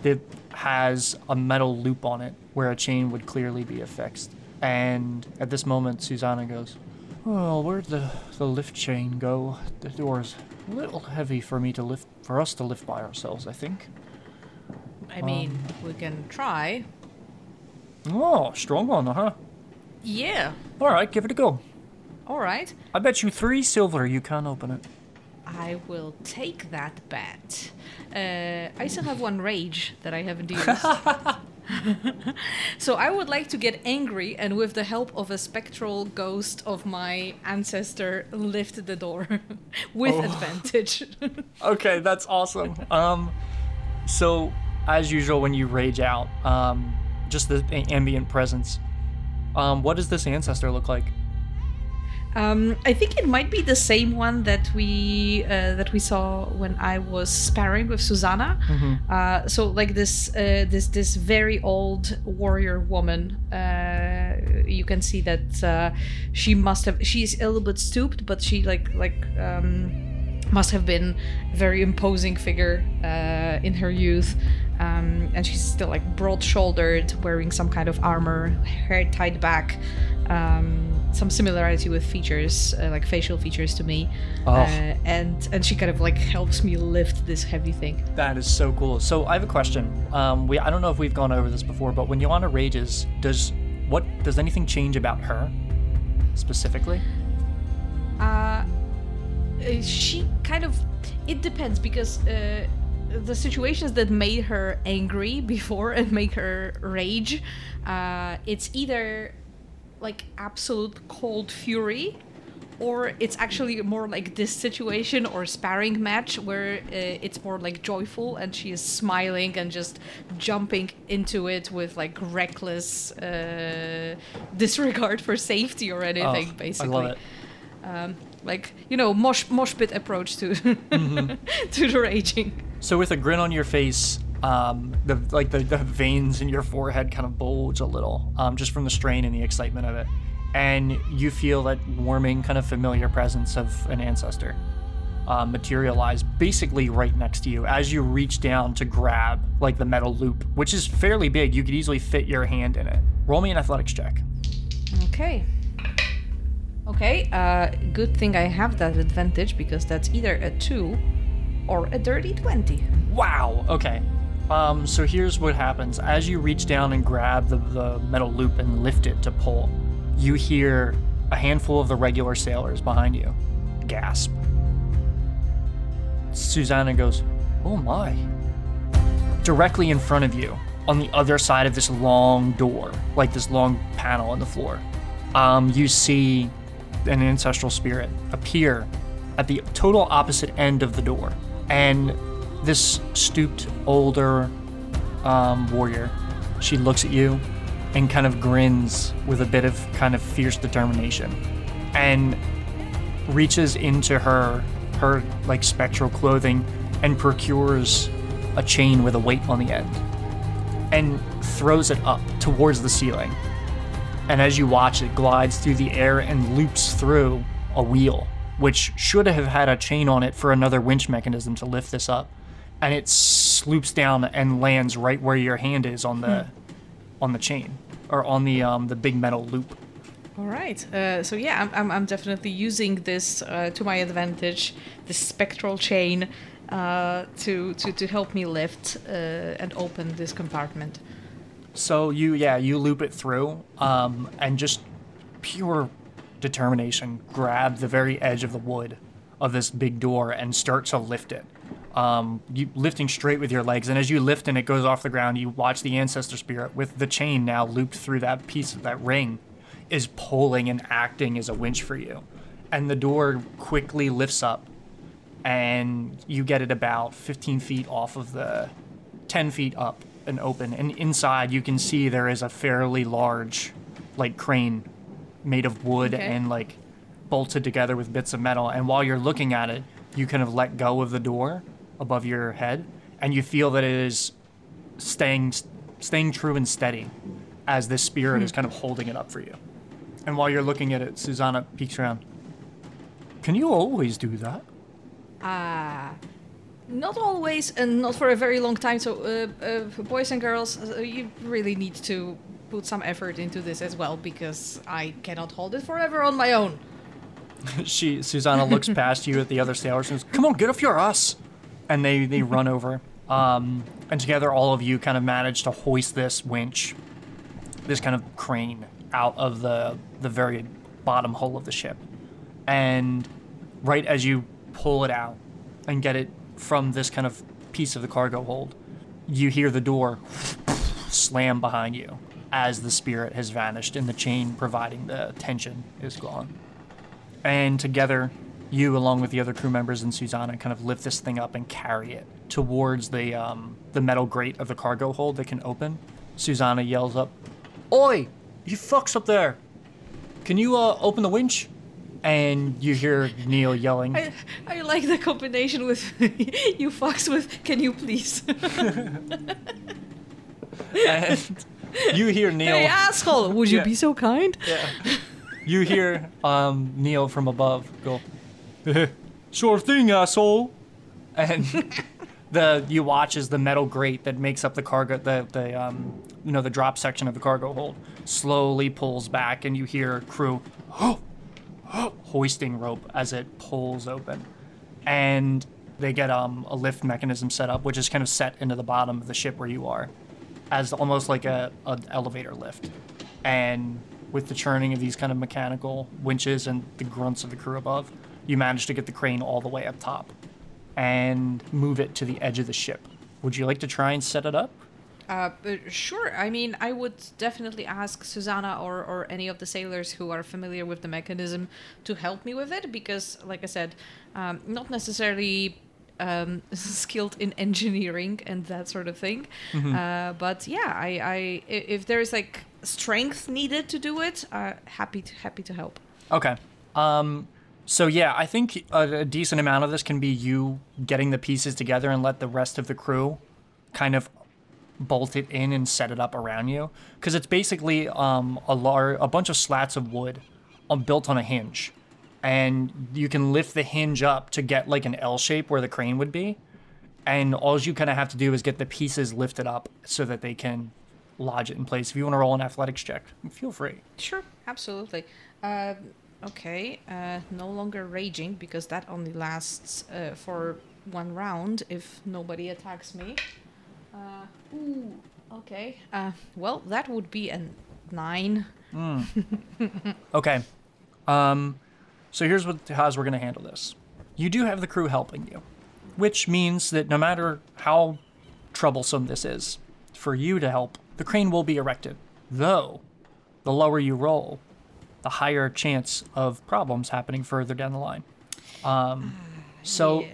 that has a metal loop on it where a chain would clearly be affixed. And at this moment, Susanna goes, well, where'd the, the lift chain go? The door's a little heavy for me to lift, for us to lift by ourselves, I think. I mean, um, we can try. Oh, strong one, huh? Yeah. All right, give it a go. All right. I bet you three silver you can't open it. I will take that bet. Uh, I still have one rage that I haven't used. So I would like to get angry and with the help of a spectral ghost of my ancestor lift the door with oh. advantage. Okay, that's awesome. Um, so as usual when you rage out, um, just the ambient presence, um, what does this ancestor look like? Um, I think it might be the same one that we uh, that we saw when I was sparring with Susanna. Mm-hmm. Uh, so like this uh, this this very old warrior woman. Uh, you can see that uh, she must have she's a little bit stooped, but she like like um, must have been a very imposing figure uh, in her youth. Um, and she's still like broad-shouldered, wearing some kind of armor, hair tied back. Um, some similarity with features, uh, like facial features to me. Oh. Uh, and and she kind of like helps me lift this heavy thing. That is so cool. So I have a question. Um, we I don't know if we've gone over this before, but when Ioana rages, does what does anything change about her specifically? Uh, she kind of it depends because. Uh, The situations that made her angry before and make her rage, uh, it's either like absolute cold fury, or it's actually more like this situation or sparring match where uh, it's more like joyful and she is smiling and just jumping into it with like reckless uh, disregard for safety or anything, oh, basically. I love it. Um, like, you know, mosh, mosh pit approach to mm-hmm. to the raging. So with a grin on your face, um, the like the, the veins in your forehead kind of bulge a little, um, just from the strain and the excitement of it. And you feel that warming, kind of familiar presence of an ancestor uh, materialize basically right next to you as you reach down to grab like the metal loop, which is fairly big. You could easily fit your hand in it. Roll me an athletics check. Okay. Okay, uh, good thing I have that advantage because that's either a two or a dirty twenty. Wow, okay. Um, so here's what happens. As you reach down and grab the, the metal loop and lift it to pull, you hear a handful of the regular sailors behind you gasp. Susanna goes, oh my. Directly in front of you, on the other side of this long door, like this long panel in the floor, um, you see an ancestral spirit appear at the total opposite end of the door. And this stooped, older um, warrior, she looks at you and kind of grins with a bit of kind of fierce determination and reaches into her, her like spectral clothing and procures a chain with a weight on the end and throws it up towards the ceiling. And as you watch, it glides through the air and loops through a wheel, which should have had a chain on it for another winch mechanism to lift this up. And it sloops down and lands right where your hand is on the on the chain, or on the um, the big metal loop. All right. Uh, so yeah, I'm, I'm I'm definitely using this uh, to my advantage, this spectral chain, uh, to to to help me lift uh, and open this compartment. So you yeah you loop it through, um, and just pure determination, grab the very edge of the wood of this big door and start to lift it. Um, you lifting straight with your legs, and as you lift and it goes off the ground, you watch the ancestor spirit with the chain now looped through that piece of that ring is pulling and acting as a winch for you. And the door quickly lifts up and you get it about fifteen feet off of the ten feet up and open. And inside you can see there is a fairly large like crane made of wood okay. and like bolted together with bits of metal. And while you're looking at it, you kind of let go of the door above your head and you feel that it is staying staying true and steady as this spirit mm-hmm. is kind of holding it up for you. And while you're looking at it, Susanna peeks around. Can you always do that? Ah, uh, not always and not for a very long time. So uh, uh, boys and girls, uh, you really need to put some effort into this as well because I cannot hold it forever on my own. She, Susanna looks past you at the other sailors and says, come on, get off your ass! And they, they run over. Um, and together, all of you kind of manage to hoist this winch, this kind of crane, out of the, the very bottom hull of the ship. And right as you pull it out and get it from this kind of piece of the cargo hold, you hear the door slam behind you as the spirit has vanished and the chain providing the tension is gone. And together, you, along with the other crew members and Susanna, kind of lift this thing up and carry it towards the um, the metal grate of the cargo hold that can open. Susanna yells up, Oi, you fucks up there. Can you uh, open the winch? And you hear Neil yelling. I, I like the combination with you fucks with, can you please? And you hear Neil. Hey, asshole, would you yeah. be so kind? Yeah. You hear um, Neil from above go, sure thing, asshole. And the you watch as the metal grate that makes up the cargo, the the um, you know the drop section of the cargo hold, slowly pulls back, and you hear crew oh, oh, hoisting rope as it pulls open, and they get um, a lift mechanism set up, which is kind of set into the bottom of the ship where you are, as almost like a an elevator lift, and. With the churning of these kind of mechanical winches and the grunts of the crew above, you manage to get the crane all the way up top and move it to the edge of the ship. Would you like to try and set it up? Uh, sure. I mean, I would definitely ask Susanna or, or any of the sailors who are familiar with the mechanism to help me with it because, like I said, um, not necessarily... Um, skilled in engineering and that sort of thing. Mm-hmm. Uh, but yeah, I, I if there is like strength needed to do it, uh, happy to happy to help. Okay. Um, so yeah, I think a, a decent amount of this can be you getting the pieces together and let the rest of the crew kind of bolt it in and set it up around you. Because it's basically um, a lar- a bunch of slats of wood on, built on a hinge. And you can lift the hinge up to get like an L shape where the crane would be. And all you kind of have to do is get the pieces lifted up so that they can lodge it in place. If you want to roll an athletics check, feel free. Sure, absolutely. Uh, okay, uh, no longer raging because that only lasts uh, for one round if nobody attacks me. Uh, ooh, okay. Uh, well, that would be a nine. Mm. Okay. Um... So here's what how's we're going to handle this. You do have the crew helping you, which means that no matter how troublesome this is for you to help, the crane will be erected. Though, the lower you roll, the higher chance of problems happening further down the line. Um, so... Yeah.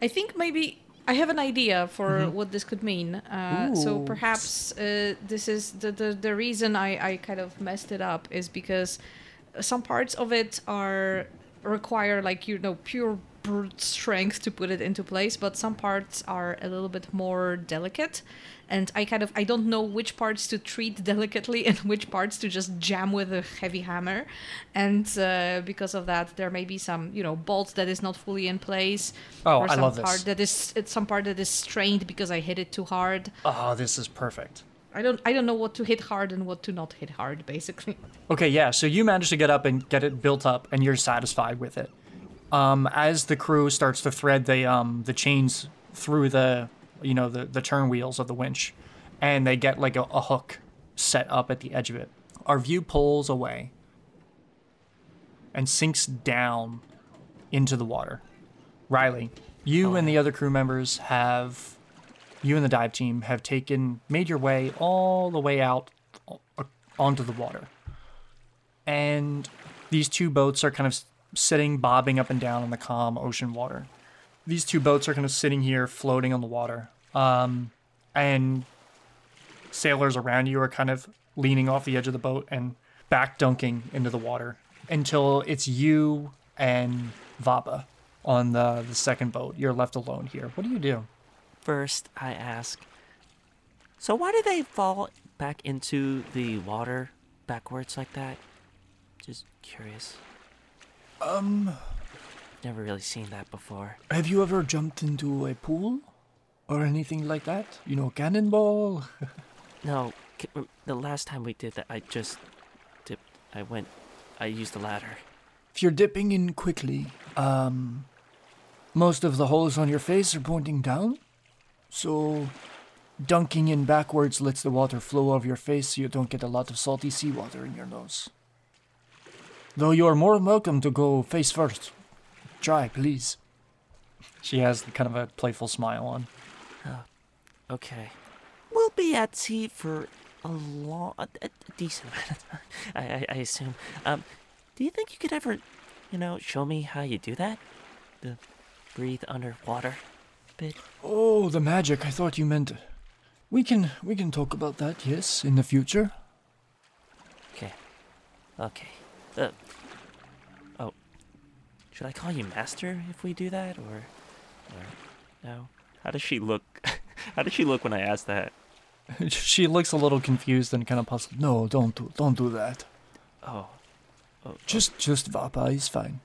I think maybe... I have an idea for mm-hmm. what this could mean. Uh, so perhaps uh, this is... The, the, the reason I, I kind of messed it up is because... Some parts of it are require like, you know, pure brute strength to put it into place, but some parts are a little bit more delicate. And I kind of, I don't know which parts to treat delicately and which parts to just jam with a heavy hammer. And uh, because of that, there may be some, you know, bolt that is not fully in place. Oh, or I some love part this. That is, it's some part that is strained because I hit it too hard. Oh, this is perfect. I don't I don't know what to hit hard and what to not hit hard, basically. Okay, yeah, so you managed to get up and get it built up, and you're satisfied with it. Um, as the crew starts to thread the um the chains through the you know the the turn wheels of the winch, and they get like a, a hook set up at the edge of it. Our view pulls away and sinks down into the water. Riley, you oh. and the other crew members have, you and the dive team have taken, made your way all the way out onto the water. And these two boats are kind of sitting, bobbing up and down on the calm ocean water. These two boats are kind of sitting here, floating on the water. Um, and sailors around you are kind of leaning off the edge of the boat and back dunking into the water until it's you and Vapa on the, the second boat. You're left alone here. What do you do? First, I ask, so why do they fall back into the water backwards like that? Just curious. Um... Never really seen that before. Have you ever jumped into a pool or anything like that? You know, cannonball? No. The last time we did that, I just dipped. I went... I used the ladder. If you're dipping in quickly, um... most of the holes on your face are pointing down. So, dunking in backwards lets the water flow over your face so you don't get a lot of salty seawater in your nose. Though you're more welcome to go face first. Try, please. She has kind of a playful smile on. Oh, okay. We'll be at sea for a long, a, a decent amount of time, I, I, I assume. Um, do you think you could ever, you know, show me how you do that? The breathe underwater bit? Oh, the magic. I thought you meant... We can, we can talk about that, yes, in the future. Okay. Okay. Uh, oh, should I call you master if we do that, or, or no? How does she look? How does she look when I ask that? She looks a little confused and kind of puzzled. No, don't do, don't do that. Oh, oh just, oh. just Vapa is fine.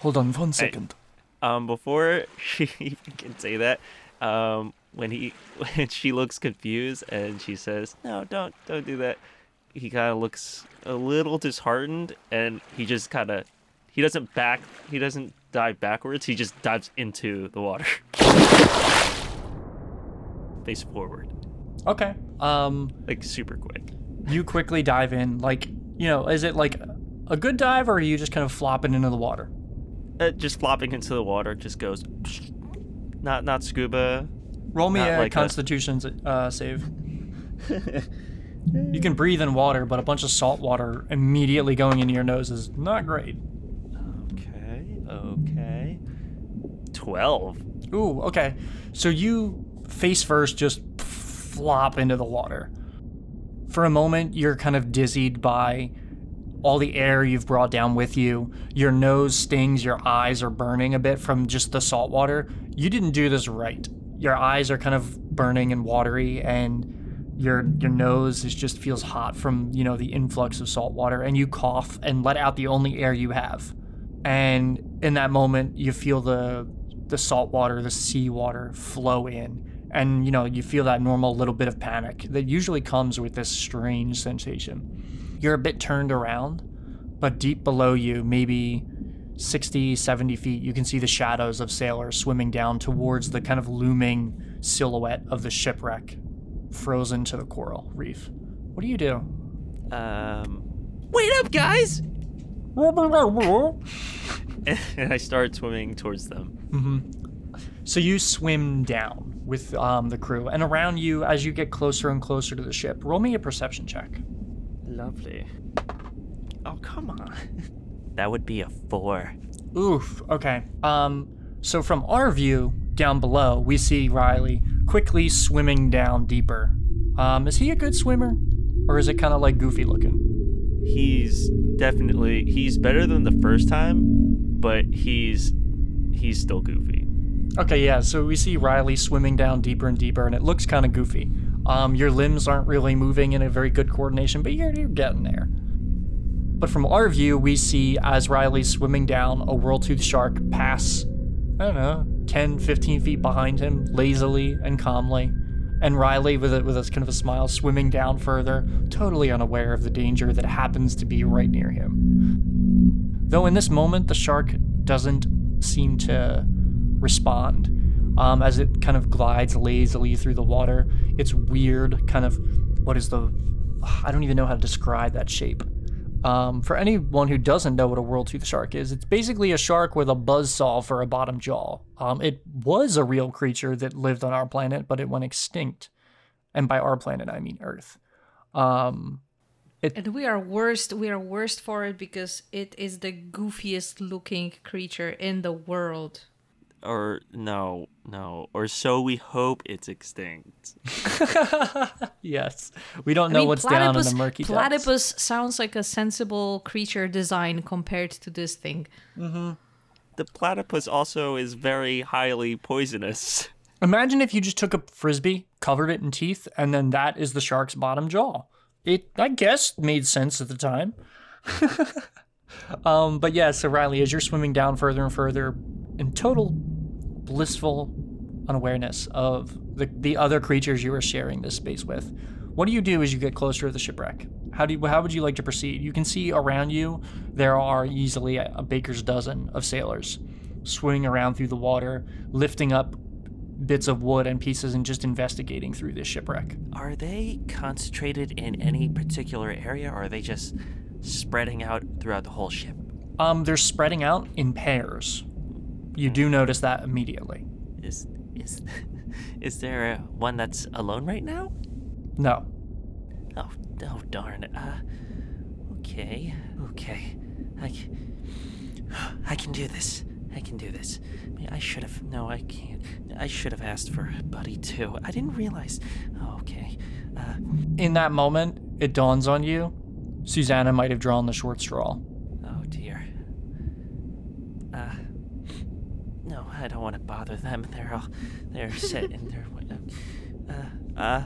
Hold on one second. I, um, before she even can say that, um, when he, when she looks confused and she says, "No, don't, don't do that." He kind of looks a little disheartened, and he just kind of, he doesn't back, he doesn't dive backwards, he just dives into the water. Face forward. Okay. Um, like super quick. You quickly dive in, like, you know, is it like a good dive, or are you just kind of flopping into the water? Uh, just flopping into the water, just goes, not not scuba. Roll me a like Constitution a... Uh, save. You can breathe in water, but a bunch of salt water immediately going into your nose is not great. Okay, okay. twelve. Ooh, okay. So you face first just flop into the water. For a moment, you're kind of dizzied by all the air you've brought down with you. Your nose stings, your eyes are burning a bit from just the salt water. You didn't do this right. Your eyes are kind of burning and watery, and Your your nose is just feels hot from, you know, the influx of salt water, and you cough and let out the only air you have. And in that moment, you feel the the salt water, the sea water flow in, and, you know, you feel that normal little bit of panic that usually comes with this strange sensation. You're a bit turned around, but deep below you, maybe sixty, seventy feet, you can see the shadows of sailors swimming down towards the kind of looming silhouette of the shipwreck, frozen to the coral reef. What do you do? Um, wait up, guys! And I start swimming towards them. Mm-hmm. So you swim down with um, the crew, and around you, as you get closer and closer to the ship, roll me a perception check. Lovely. Oh, come on. That would be a four. Oof, okay. Um, so from our view, down below, we see Riley quickly swimming down deeper. Um, is he a good swimmer? Or is it kind of like goofy looking? He's definitely, he's better than the first time, but he's, he's still goofy. Okay, yeah, so we see Riley swimming down deeper and deeper, and it looks kind of goofy. Um, your limbs aren't really moving in a very good coordination, but you're, you're getting there. But from our view, we see, as Riley's swimming down, a Whirltooth shark pass, I don't know, ten, fifteen feet behind him, lazily and calmly, And Riley, with a, with a kind of a smile, swimming down further, totally unaware of the danger that happens to be right near him. Though in this moment, the shark doesn't seem to respond. Um, as it kind of glides lazily through the water, it's weird, kind of, what is the, I don't even know how to describe that shape. Um, for anyone who doesn't know what a whirltooth shark is, it's basically a shark with a buzzsaw for a bottom jaw. Um, it was a real creature that lived on our planet, but it went extinct. And by our planet, I mean Earth. Um, it, and we are worst, we are worst for it because it is the goofiest looking creature in the world. Or no, no. Or so we hope it's extinct. Yes. We don't know I mean, what's platypus, down in the murky depths. Platypus sounds like a sensible creature design compared to this thing. Mm-hmm. The platypus also is very highly poisonous. Imagine if you just took a frisbee, covered it in teeth, and then that is the shark's bottom jaw. It, I guess, made sense at the time. um, but yeah, so Riley, as you're swimming down further and further, in total blissful unawareness of the, the other creatures you are sharing this space with. What do you do as you get closer to the shipwreck? How do you, how would you like to proceed? You can see around you there are easily a, a baker's dozen of sailors swimming around through the water, lifting up bits of wood and pieces and just investigating through this shipwreck. Are they concentrated in any particular area, or are they just spreading out throughout the whole ship? Um, they're spreading out in pairs. You do notice that immediately. Is is is there one that's alone right now? No. Oh, oh darn. Uh, okay, okay. I, I can do this. I can do this. I, mean, I should have. No, I can't. I should have asked for a buddy too. I didn't realize. Oh, okay. Uh, In that moment, it dawns on you, Susanna might have drawn the short straw. Oh dear. Uh. No, I don't want to bother them. They're all, they're set in their way. Uh, uh,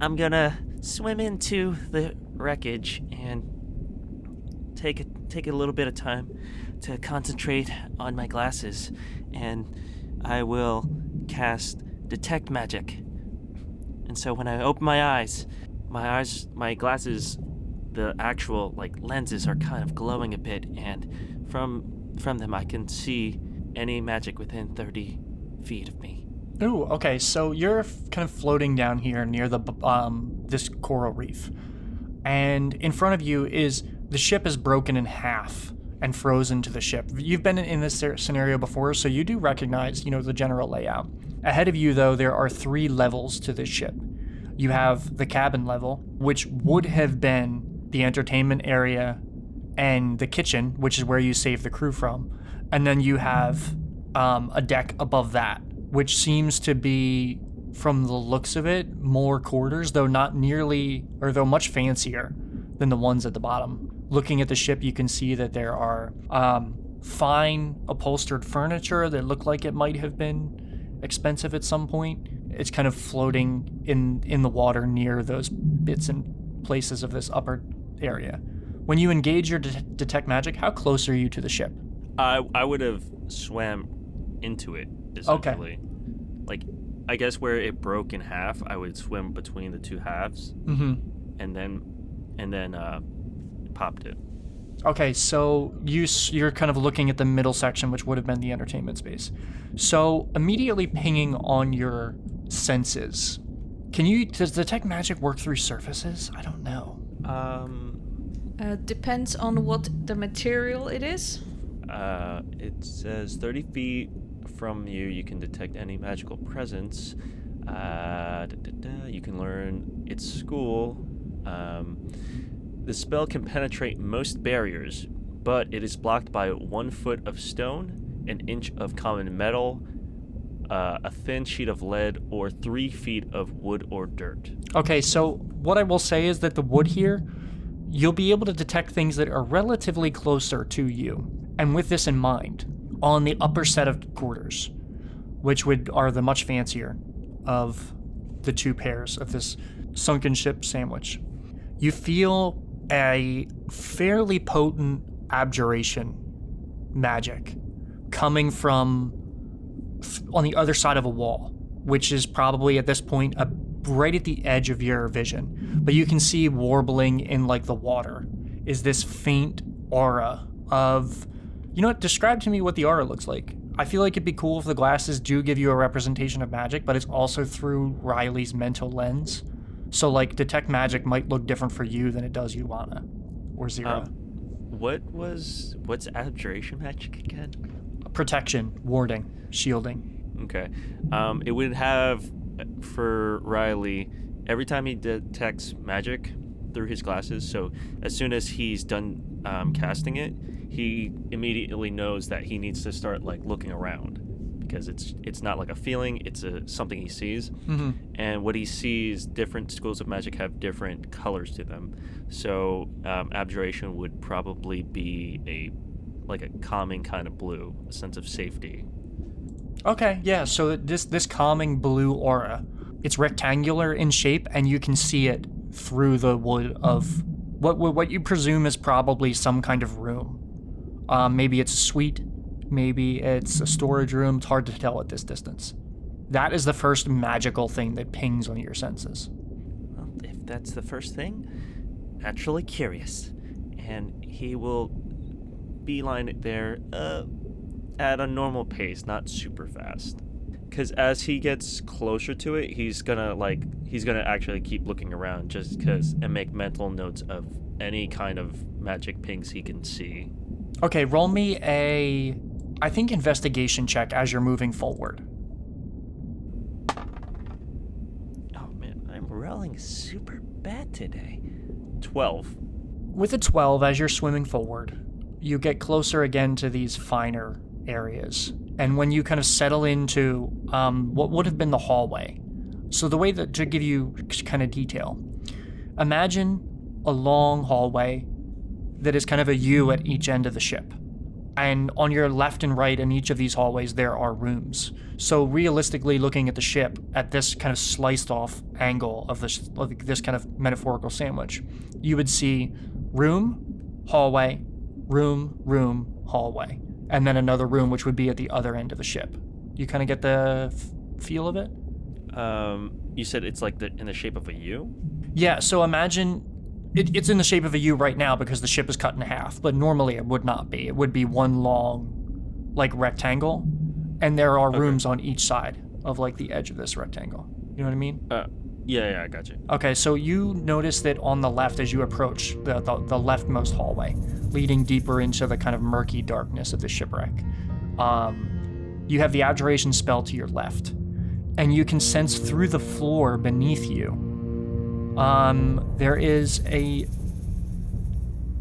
I'm gonna swim into the wreckage and take a, take a little bit of time to concentrate on my glasses, and I will cast Detect Magic. And so when I open my eyes, my eyes, my glasses, the actual like lenses are kind of glowing a bit, and from from them I can see any magic within thirty feet of me. Ooh, okay, so you're kind of floating down here near the um, this coral reef. And in front of you is, the ship is broken in half and frozen to the ship. You've been in this scenario before, so you do recognize, you know, the general layout. Ahead of you, though, there are three levels to this ship. You have the cabin level, which would have been the entertainment area and the kitchen, which is where you save the crew from. And then you have um, a deck above that, which seems to be, from the looks of it, more quarters, though not nearly, or though much fancier than the ones at the bottom. Looking at the ship, you can see that there are um, fine upholstered furniture that look like it might have been expensive at some point. It's kind of floating in, in the water near those bits and places of this upper area. When you engage your de- detect magic, how close are you to the ship? I I would have swam into it, essentially. Okay. Like, I guess where it broke in half, I would swim between the two halves, mm-hmm. and then and then uh, popped it. Okay, so you, you're kind of looking at the middle section, which would have been the entertainment space. So immediately pinging on your senses, can you does detect magic work through surfaces? I don't know. Um, uh, depends on what the material it is. Uh, it says thirty feet from you, you can detect any magical presence. Uh, da, da, da, you can learn its school. Um, the spell can penetrate most barriers, but it is blocked by one foot of stone, an inch of common metal, uh, a thin sheet of lead, or three feet of wood or dirt. Okay, so what I will say is that the wood here, you'll be able to detect things that are relatively closer to you. And with this in mind, on the upper set of quarters, which would are the much fancier of the two pairs of this sunken ship sandwich, you feel a fairly potent abjuration magic coming from on the other side of a wall, which is probably at this point a, right at the edge of your vision, but you can see warbling in like the water is this faint aura of, you know what, describe to me what the aura looks like. I feel like it'd be cool if the glasses do give you a representation of magic, but it's also through Riley's mental lens. So like detect magic might look different for you than it does Ioana or Zira. Um, what was, what's abjuration magic again? Protection, warding, shielding. Okay. Um, it would have for Riley, every time he detects magic through his glasses, so as soon as he's done um, casting it, he immediately knows that he needs to start like looking around, because it's it's not like a feeling, it's a something he sees. Mm-hmm. And what he sees, different schools of magic have different colors to them. So um, abjuration would probably be a like a calming kind of blue, a sense of safety. Okay, yeah, so this this calming blue aura, it's rectangular in shape, and you can see it through the wood of what what you presume is probably some kind of room. Um, maybe it's a suite, maybe it's a storage room, it's hard to tell at this distance. That is the first magical thing that pings on your senses. Well, if that's the first thing, naturally curious. And he will beeline it there, uh... at a normal pace, not super fast, because as he gets closer to it, he's gonna like he's gonna actually keep looking around just because, and make mental notes of any kind of magic pings he can see. Okay, roll me a I think investigation check as you're moving forward. Oh man, I'm rolling super bad today. twelve. With a twelve, as you're swimming forward, you get closer again to these finer areas, and when you kind of settle into um, what would have been the hallway. So the way that, to give you kind of detail, imagine a long hallway that is kind of a U at each end of the ship, and on your left and right in each of these hallways there are rooms. So realistically, looking at the ship at this kind of sliced off angle of this, of this kind of metaphorical sandwich, you would see room, hallway, room, room, hallway, and then another room, which would be at the other end of the ship. You kind of get the f- feel of it? Um, you said it's like the, in the shape of a U? Yeah, so imagine it, it's in the shape of a U right now because the ship is cut in half, but normally it would not be. It would be one long, like, rectangle, and there are okay. rooms on each side of, like, the edge of this rectangle. You know what I mean? Uh, yeah, yeah, I got you. Okay, so you notice that on the left as you approach the, the, the leftmost hallway, leading deeper into the kind of murky darkness of the shipwreck. Um, you have the abjuration spell to your left, and you can sense through the floor beneath you, um, there is a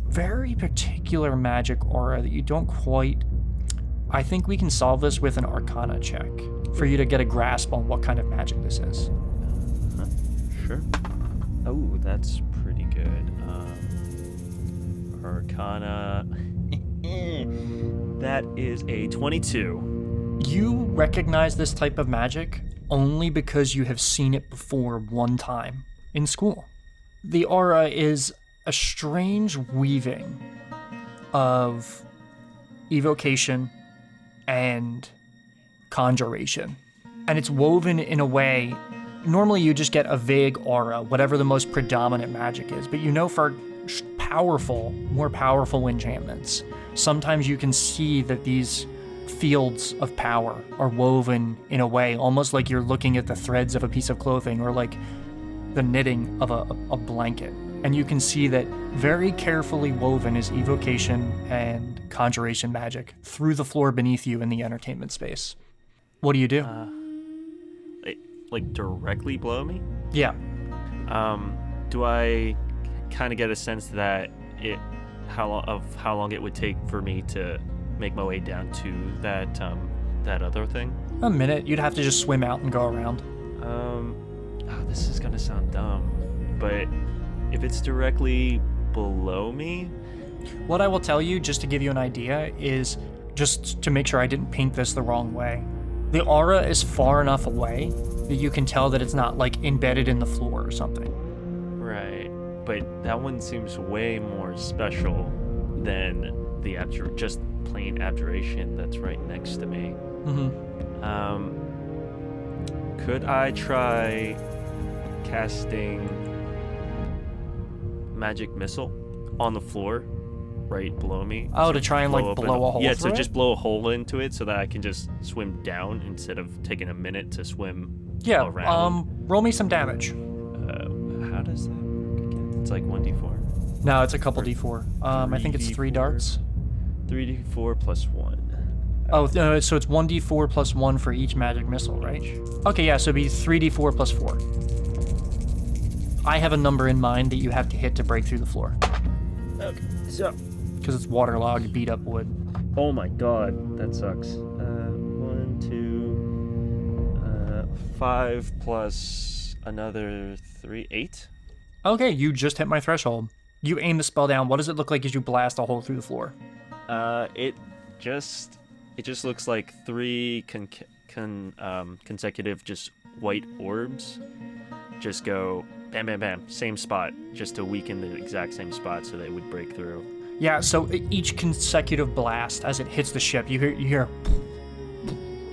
very particular magic aura that you don't quite... I think we can solve this with an Arcana check for you to get a grasp on what kind of magic this is. Uh, sure. Oh, that's pretty good. Um... Arcana. That is a twenty-two. You recognize this type of magic only because you have seen it before one time in school. The aura is a strange weaving of evocation and conjuration. And it's woven in a way, normally you just get a vague aura, whatever the most predominant magic is, but you know for powerful, more powerful enchantments, sometimes you can see that these fields of power are woven in a way almost like you're looking at the threads of a piece of clothing or like the knitting of a, a blanket. And you can see that very carefully woven is evocation and conjuration magic through the floor beneath you in the entertainment space. What do you do? Uh, like directly below me? Yeah. Um, do I... kind of get a sense that it how long of how long it would take for me to make my way down to that um that other thing? A minute. You'd have to just swim out and go around. Um oh, this is gonna sound dumb, but if it's directly below me, what I will tell you, just to give you an idea, is just to make sure I didn't paint this the wrong way. The aura is far enough away that you can tell that it's not like embedded in the floor or something. Right. But that one seems way more special than the abjur- just plain abjuration that's right next to me. Mm-hmm. Um, could I try casting Magic Missile on the floor right below me. Oh, so to try and blow like blow a hole. Yeah, so it? just blow a hole into it so that I can just swim down instead of taking a minute to swim yeah, around. Yeah, um, roll me some damage. Uh, how does that work again? It's like one d four. No, it's a couple or d four. Um, I think it's three darts. three d four plus one. Oh, no, so it's one d four plus one for each magic missile, right? Okay, yeah, so it'd be three d four plus four. I have a number in mind that you have to hit to break through the floor. Okay, so... because it's waterlogged, beat up wood. Oh my god, that sucks. Uh, one, two... Uh, five plus another three, eight? Okay, you just hit my threshold. You aim the spell down. What does it look like as you blast a hole through the floor? Uh, it just... It just looks like three con- con- um, consecutive just white orbs just go bam, bam, bam, same spot, just to weaken the exact same spot so they would break through. Yeah, so each consecutive blast as it hits the ship, you hear, you hear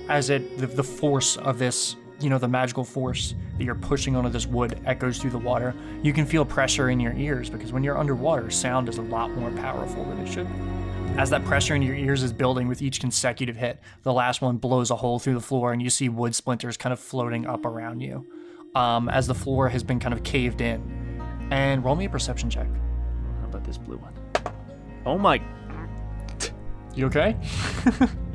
as it, the, the force of this, you know, the magical force that you're pushing onto this wood echoes through the water. You can feel pressure in your ears because when you're underwater, sound is a lot more powerful than it should be. As that pressure in your ears is building with each consecutive hit, the last one blows a hole through the floor and you see wood splinters kind of floating up around you um, as the floor has been kind of caved in. And roll me a perception check. How about this blue one? Oh my... You okay?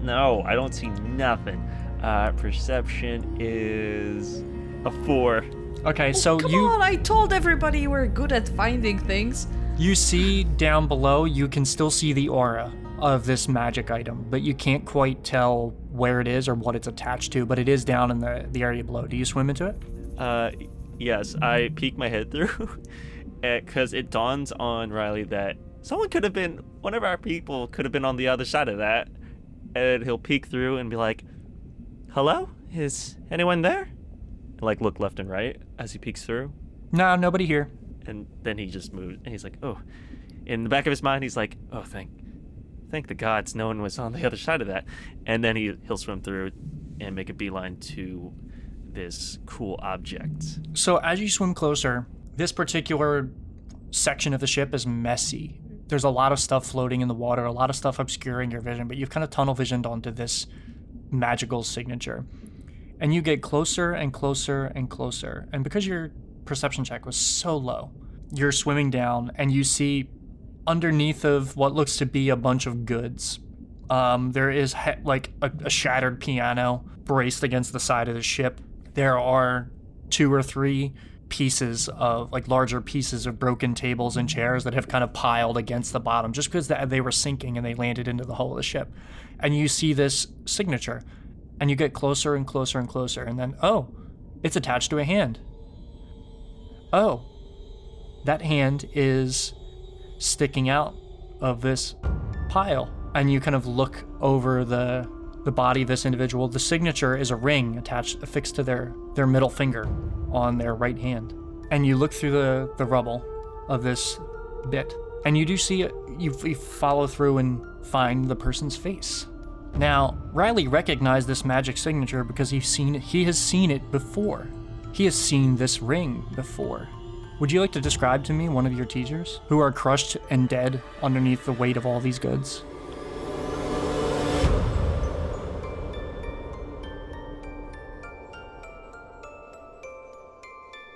No, I don't see nothing. Uh, perception is a four. Okay, oh, so come you... Come on, I told everybody you were good at finding things. You see down below, you can still see the aura of this magic item, but you can't quite tell where it is or what it's attached to, but it is down in the, the area below. Do you swim into it? Uh, yes, I peek my head through because it dawns on Riley that someone could have been, one of our people could have been on the other side of that, and he'll peek through and be like, hello? Is anyone there? And like look left and right as he peeks through. No, nobody here. And then he just moved, and he's like, oh. In the back of his mind, he's like, oh, thank thank the gods no one was on the other side of that. And then he, he'll swim through and make a beeline to this cool object. So as you swim closer, this particular section of the ship is messy. There's a lot of stuff floating in the water, a lot of stuff obscuring your vision, but you've kind of tunnel visioned onto this magical signature. And you get closer and closer and closer. And because you're... perception check was so low. You're swimming down and you see underneath of what looks to be a bunch of goods. Um, there is he- like a, a shattered piano braced against the side of the ship. There are two or three pieces of like larger pieces of broken tables and chairs that have kind of piled against the bottom just because they were sinking and they landed into the hull of the ship. And you see this signature and you get closer and closer and closer and then, oh, it's attached to a hand. Oh, that hand is sticking out of this pile. And you kind of look over the the body of this individual. The signature is a ring attached, affixed to their, their middle finger on their right hand. And you look through the, the rubble of this bit, and you do see it. You, you follow through and find the person's face. Now, Riley recognized this magic signature because he's seen he has seen it before. He has seen this ring before. Would you like to describe to me one of your teachers who are crushed and dead underneath the weight of all these goods?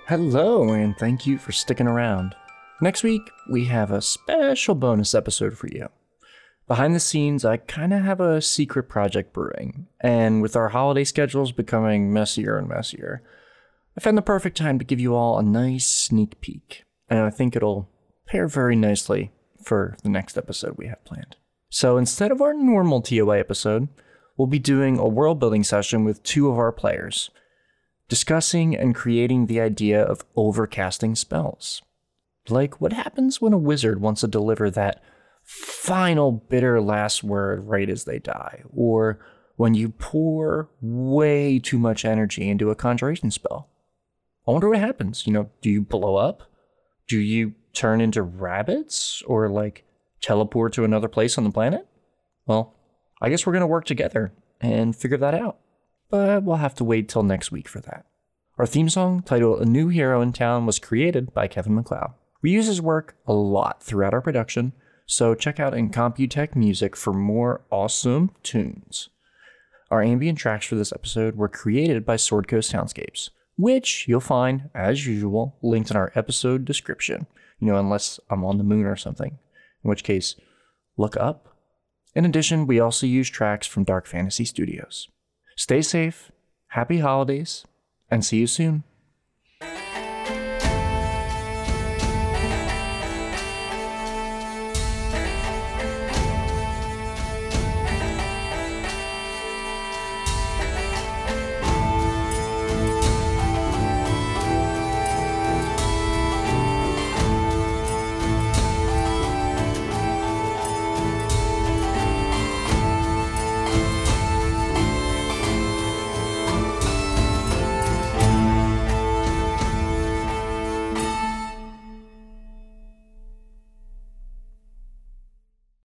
Hello, and thank you for sticking around. Next week, we have a special bonus episode for you. Behind the scenes, I kind of have a secret project brewing, and with our holiday schedules becoming messier and messier, I found the perfect time to give you all a nice sneak peek, and I think it'll pair very nicely for the next episode we have planned. So instead of our normal T O A episode, we'll be doing a world-building session with two of our players, discussing and creating the idea of overcasting spells. Like what happens when a wizard wants to deliver that final bitter last word right as they die, or when you pour way too much energy into a conjuration spell. I wonder what happens. You know, do you blow up? Do you turn into rabbits or like teleport to another place on the planet? Well, I guess we're going to work together and figure that out. But we'll have to wait till next week for that. Our theme song, titled A New Hero in Town, was created by Kevin MacLeod. We use his work a lot throughout our production, so check out Incomputech Music for more awesome tunes. Our ambient tracks for this episode were created by Sword Coast Soundscapes, which you'll find, as usual, linked in our episode description. You know, unless I'm on the moon or something, in which case, look up. In addition, we also use tracks from Dark Fantasy Studios. Stay safe, happy holidays, and see you soon.